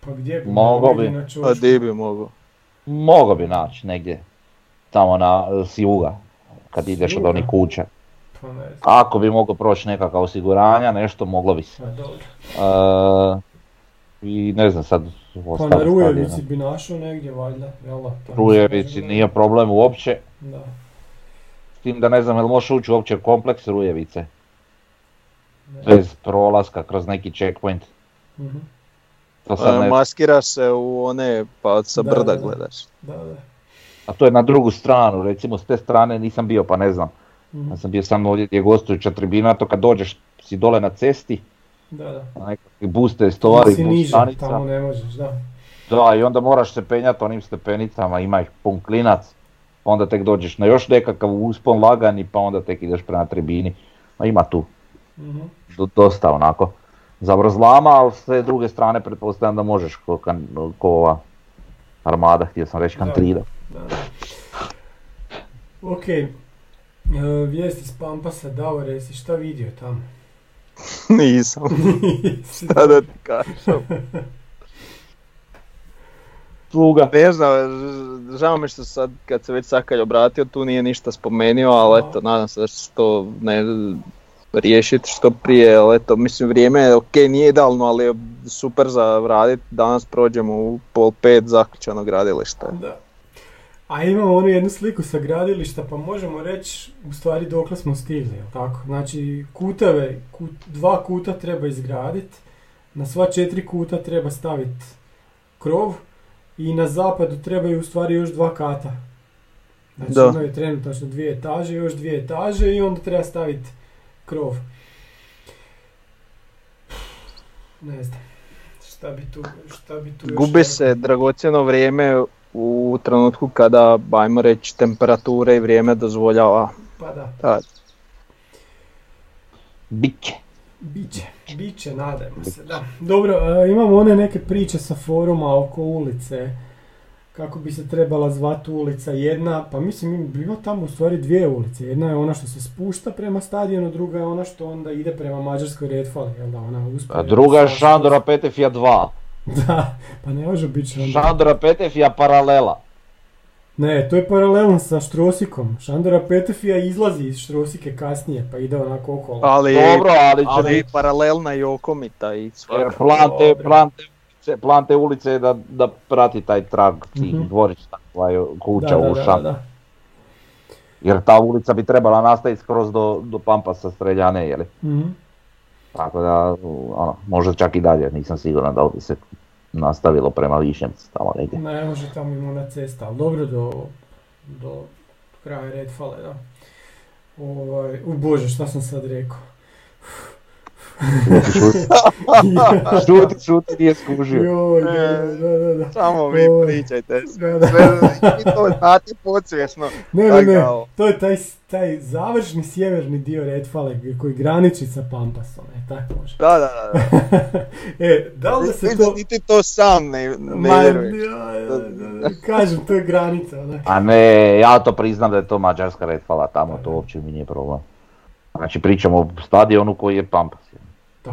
Pa gdje bi mogao bi na Čošku? Pa gdje bi mogao? Mogao bi naći negdje, tamo na s juga, kad s ideš od onih kuća. Ako bi mogao proći nekakva osiguranja, nešto moglo bi se. A, e, i ne znam sad... Pa na Rujevici bi našao negdje valjda, jel da? Rujevici nije problem uopće. Da. S tim da ne znam, jel možeš ući uopće kompleks Rujevice? Ne. Bez prolaska kroz neki checkpoint. Mhm. To sad ne... e, maskiraš se u one pa sa da, brda da, gledaš. Da, da. A to je na drugu stranu, recimo s te strane nisam bio pa ne znam. Mm-hmm. Ja sam bio sam ovdje gdje gostujuća tribina, to kad dođeš si dole na cesti, da, da. Na nekakvi booste, stovari, bustanica. Tamo ne možeš, da. Da, i onda moraš se penjati onim stepenicama, ima ih pun klinac, onda tek dođeš na još nekakav uspon lagani, pa onda tek ideš prema tribini. Ma ima tu, mm-hmm. dosta onako, zavrzlama, ali s te druge strane pretpostavljam da možeš ko, kan, ko ova armada, htio sam reći kantrida. Ok. Vijesti iz Pampasa, Davor, jesi šta vidio tamo? Nisam. Šta da ti kažem? Sluga. Ne znam, žao mi što sad kad se već Sakalj obratio tu nije ništa spomenuo, ali eto, nadam se da će to ne riješiti što prije, ali eto, mislim vrijeme je okej, nije idealno, ali je super za raditi, danas prođemo u pol pet zaključanog gradilišta. Da. A imamo onu jednu sliku sa gradilišta, pa možemo reći u stvari dokle smo stigli, jel tako? Znači kutave, kut, dva kuta treba izgraditi, na sva četiri kuta treba staviti krov i na zapadu trebaju u stvari još dva kata. Znači da. Imaju trenutačno dvije etaže, još dvije etaže i onda treba staviti krov. Ne znam. Šta bi tu, šta bi tu još... Gubi se dragocjeno vrijeme u trenutku kada, bajmo reći, temperature i vrijeme dozvoljava. Pa da. Da. Biće. Biće, biće, nadajmo se, da. Dobro, imamo one neke priče sa foruma oko ulice, kako bi se trebala zvati ulica jedna, pa mislim bilo tamo u stvari dvije ulice, jedna je ona što se spušta prema stadionu, druga je ona što onda ide prema mađarskoj Redfali, jel da ona uspije... A druga je Šandora Petefija dva. Da, pa ne može biti Šandora. Šandora Petefija paralela. Ne, to je paralelno sa Štrosikom. Šandora Petefija izlazi iz Štrosike kasnije, pa ide onako okolo. Ali, dobro, ali, ali će biti paralelna i okomita i svega. Plante, plante, plante ulice da, da prati taj trag tih uh-huh. dvorišta, kuća u Šandora. Jer ta ulica bi trebala nastaviti skroz do, do Pampa sa Streljane, jeli? Uh-huh. Tako da, ono, možda čak i dalje, nisam siguran da ovdje se... nastavilo prema Višnjevcu tamo negdje. Ne može tamo imuna cesta, ali dobro do, do kraja Redfale, da. Ovaj, u Bože, šta sam sad rekao? Šuti, šuti, nije skužio. Joj, da, da, da. Samo vi Joj. pričajte. Da, da. I to znate podsvjesno. Ne, ne, ne, to je taj, taj završni sjeverni dio Redfale koji graniči sa Pampasom, e, tako može. Da, da, da. E, da li da se to... Ti to sam ne, ne vjeruješ. Kažem, to je granica. Onak. A ne, ja to priznam da je to mađarska Redfala, tamo da, to uopće mi nije problem. Znači pričamo o stadionu koji je Pampas. Da,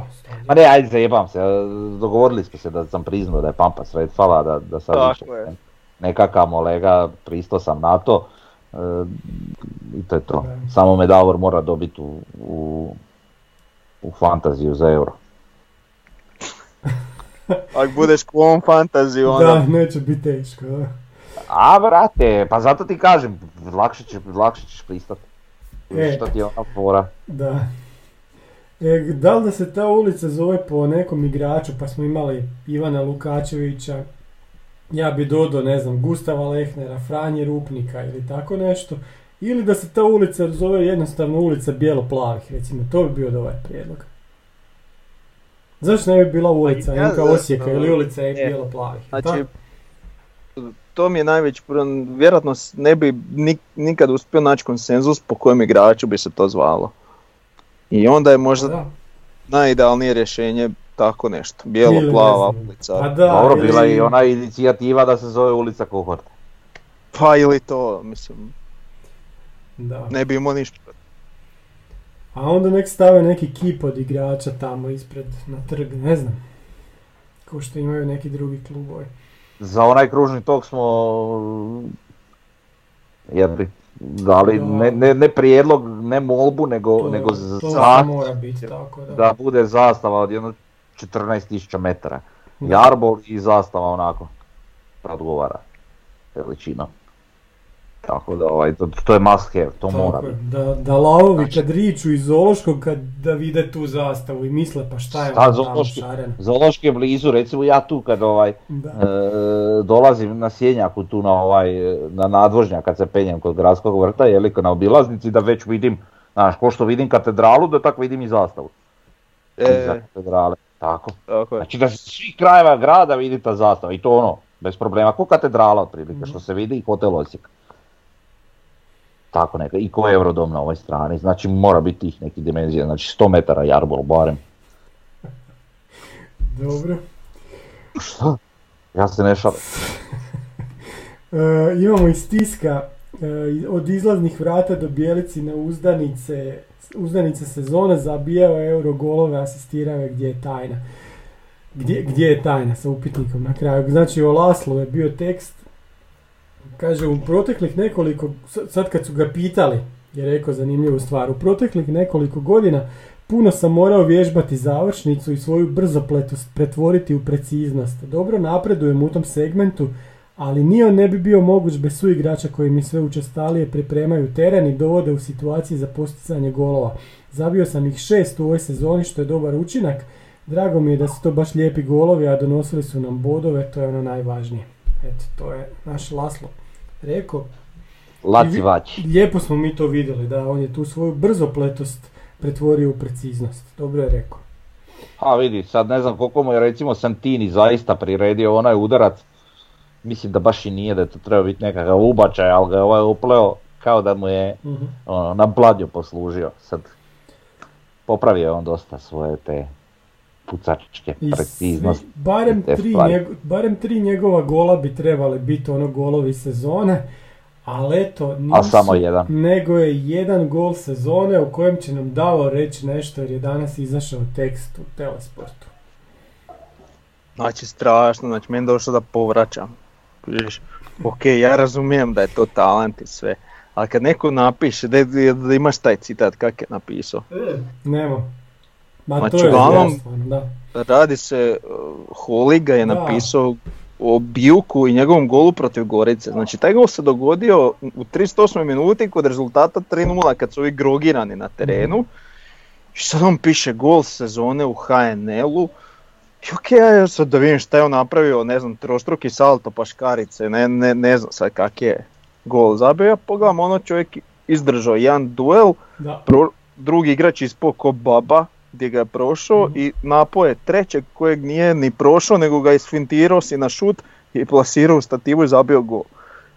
ma ne, ajde zajebam se, dogovorili smo se da sam priznao da je Pampas Redfala, da, da sad više nekakav molega, pristo sam na to. E, I to je to, da. Samo me Davor mora dobiti u, u, u fantaziju za euro. Ako budeš u ovom fantaziju onda... Da, neće biti teško. Da. A brate, pa zato ti kažem, lakše, će, lakše ćeš pristati. E, šta ti je ona fora. Da. E, da li da se ta ulica zove po nekom igraču, pa smo imali Ivana Lukačevića, ja bi dodao, ne znam, Gustava Lehnera, Franje Rupnika ili tako nešto, ili da se ta ulica zove jednostavno ulica bijelo-plavih, recimo, to bi bio dobar prijedlog. Zašto ne bi bila ulica ja, N K Osijeka ili ulica je bijelo-plavih? Znači, to mi je najveći problem, vjerojatno ne bi nikad uspio naći konsenzus po kojem igraču bi se to zvalo. I onda je možda da. Najidealnije rješenje tako nešto, bijelo-plava ulica. Pa da, dobro, ili... bila je ona inicijativa da se zove ulica Kohorta. Pa ili to, mislim, da. Ne bi imao ništa. A onda nek stave neki kip od igrača tamo ispred na trg, ne znam, kao što imaju neki drugi klubovi. Za onaj kružni tok smo jedli. Dali ne, ne, ne prijedlog, ne molbu, nego, to, nego zastavu da. Da bude zastava od jedno četrnaest tisuća metara. Jarbol i zastava onako, odgovara veličinom. Tako da ovaj, to, to je must have, to tako, mora biti. Da, da lavovi znači, kad riču iz Zološkog, kad da vide tu zastavu i misle pa šta je ono tamo šareno. Zološki je blizu, recimo ja tu kad ovaj, e, dolazim na Sjenjaku tu na, ovaj, na nadvožnjak kad se penjem kod gradskog vrta, jeli na obilaznici da već vidim, znaš ko što vidim katedralu da tako vidim i zastavu. E, za katedrale, tako. tako znači da svih krajeva grada vidi ta zastava i to ono, bez problema, ko katedrala otprilike što se vidi i hotel Osijek. Tako neka, i ko je Eurodom na ovoj strani, znači mora biti tih nekih dimenzija, znači sto metara Jarbol barem. Dobro. Šta? Ja se ne šalim. E, imamo iz tiska, e, od izlaznih vrata do Bjelicine uzdanice, uzdanice sezone zabijao Eurogolove, asistirao je gdje je tajna. Gdje, gdje je tajna sa upitnikom na kraju, znači o Laslu je bio tekst. Kaže, u proteklih nekoliko, sad kad su ga pitali, je rekao zanimljivu stvar, u proteklih nekoliko godina puno sam morao vježbati završnicu i svoju brzopletost pretvoriti u preciznost. Dobro napredujem u tom segmentu, ali ni on ne bi bio moguć bez suigrača koji mi sve učestalije pripremaju teren i dovode u situacije za posticanje golova. Zabio sam ih šest u ovoj sezoni, što je dobar učinak. Drago mi je da su to baš lijepi golovi, a donosili su nam bodove, to je ono najvažnije. Eto, to je naš Laslo rekao. Lacivač. Lijepo smo mi to vidjeli, da on je tu svoju brzopletost pretvorio u preciznost. Dobro je rekao. A vidi, sad ne znam koliko mu je recimo Santini zaista priredio onaj udarac. Mislim da baš i nije da je to trebao biti nekakav ubačaj, ali ga je ovaj upleo kao da mu je mm-hmm. ono, na bladnju poslužio. Sad popravio je on dosta svoje te pucačke preciznosti. Barem, njego, barem tri njegova gola bi trebali biti ono golovi sezone, ali eto nisu, a samo jedan. Nego je jedan gol sezone u kojem će nam Davor reći nešto jer je danas izašao tekst u Telesportu. Znači strašno, znači meni došlo da povraćam. Ok, ja razumijem da je to talent i sve, ali kad neko napiše, da, da imaš taj citat kak je napisao. Nemo. Ma znači, to je uglavnom, da. Radi se, uh, Holiga je da. napisao o Bijuku i njegovom golu protiv Gorice. Znači taj gol se dogodio u trideset osmoj minuti kod rezultata tri nula kad su ovi grogirani na terenu. I sad on piše gol sezone u ha en elu. I ok, ja sad da vidim šta je on napravio, ne znam, trostruki salto pa škarice, ne, ne, ne znam sad kak je gol zabio. Ja pogledam, ono čovjek izdržao jedan duel, pro, drugi igrač ispao ko baba gdje ga je prošao mm-hmm. i napoje trećeg kojeg nije ni prošao, nego ga je isfintirao si na šut i plasirao u stativu i zabio gol.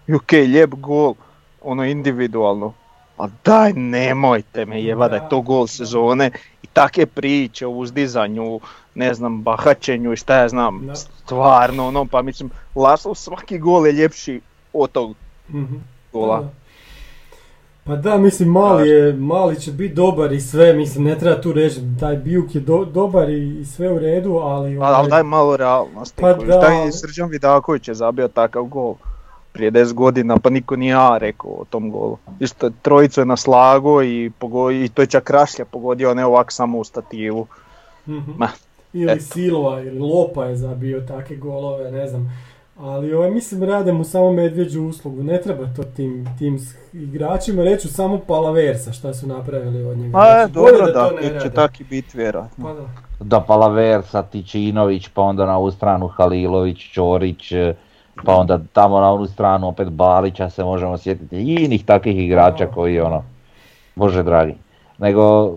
I ok, lijep gol, ono individualno. A daj nemojte me jeva da je to gol sezone i takve priče o uzdizanju, ne znam, bahaćenju i šta ja znam, da. stvarno ono, pa mislim, Laslo svaki gol je ljepši od tog mm-hmm. gola. Da, da. Pa da, mislim, mali, je, mali će biti dobar i sve, mislim, ne treba tu reći, taj Bijuk je do, dobar i, i sve u redu, ali... Ovaj... Ali daj malo realnosti, pa da, taj Srđan Vidaković je zabio takav gol prije deset godina, pa niko nije ja rekao o tom golu. Isto, trojicu je naslago i, pogodi, i to je čak Rašlja pogodio, ne ovak samo u stativu. Mm-hmm. Ma, ili eto. Silva, ili Lopa je zabio take golove, ne znam. Ali ovaj, mislim, rade mu samo medvjeđu uslugu, ne treba to tim, tim igračima, reću samo Palaversa šta su napravili od njega. A, znači, dobro da, da to će tako i biti vjerojatno. Pa da. Da, Palaversa, Tičinović, pa onda na ovu stranu Halilović, Čorić, pa onda tamo na onu stranu opet Balića se možemo sjetiti, inih takvih igrača A. koji ono, bože dragi. Nego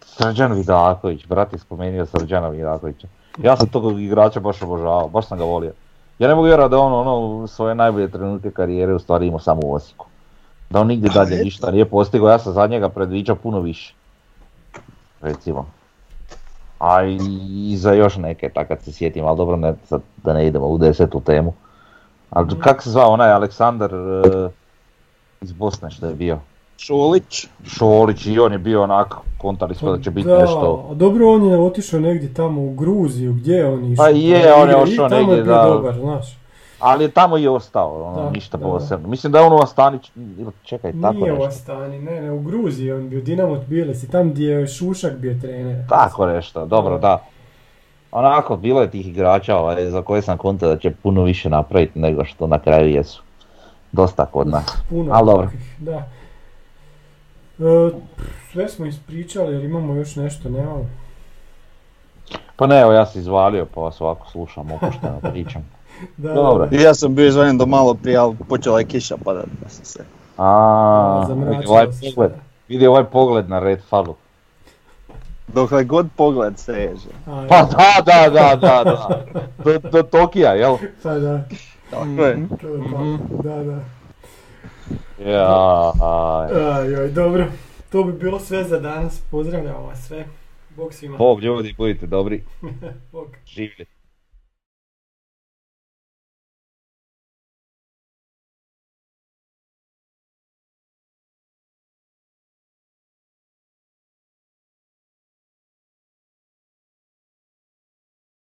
Srđan Vidaković, brat je spomenuo Srđana Vidakovića, ja sam tog igrača baš obožavao, baš sam ga volio. Ja ne mogu vjerati da on ono, svoje najbolje trenutke karijere u stvari imao samo u Osijeku. Da on nigdje dalje ništa nije postigao, ja sam za njega predviđao puno više. Recimo. A i, i za još neke, tako kad se sjetim, ali dobro ne, sad da ne idemo u desetu temu. Ali mm. kako se zvao onaj Aleksandar uh, iz Bosne što je bio? Šolić. Šolić i on je bio onako, kontali smo da će biti da, nešto. Dobro, on je otišao negdje tamo u Gruziju, gdje je on išao? Pa je, on je otišao negdje, je da. Dobar, znaš. Ali je tamo i ostao, ono, da, ništa da, posebno. Da. Mislim da je on u Astani, čekaj, nije tako nešto. Nije u Astani, ne, ne, u Gruziji on bio, Dinamo Tbilisi, si tam gdje je Šušak bio trener. Tako nešto, dobro, da. Onako, bilo je tih igrača ovaj, za koje sam kontao da će puno više napraviti nego što na kraju jesu. Dosta kod nas, ali dobro. Da. E, sve smo ispričali, jer imamo još nešto, nemamo? Pa ne, evo ja sam izvalio, pa vas ovako slušam, opušteno pričam. Da, dobro. Ja sam bio izvaljen do malo prije, ali počela je kiša padat, da sam se... Aaaa, vidi ovaj pogled, vidi ovaj pogled na Red Fallu. Dokle god pogled seže. A, pa da, da, da, da, da. Do, do Tokija, jel? Pa da. Tako je. Mm-hmm. Da, da. Ja, aj. Ajoj, dobro, to bi bilo sve za danas, pozdravljam vas sve, bog svima. Bog ljudi, budite dobri. Bog. Živjeti.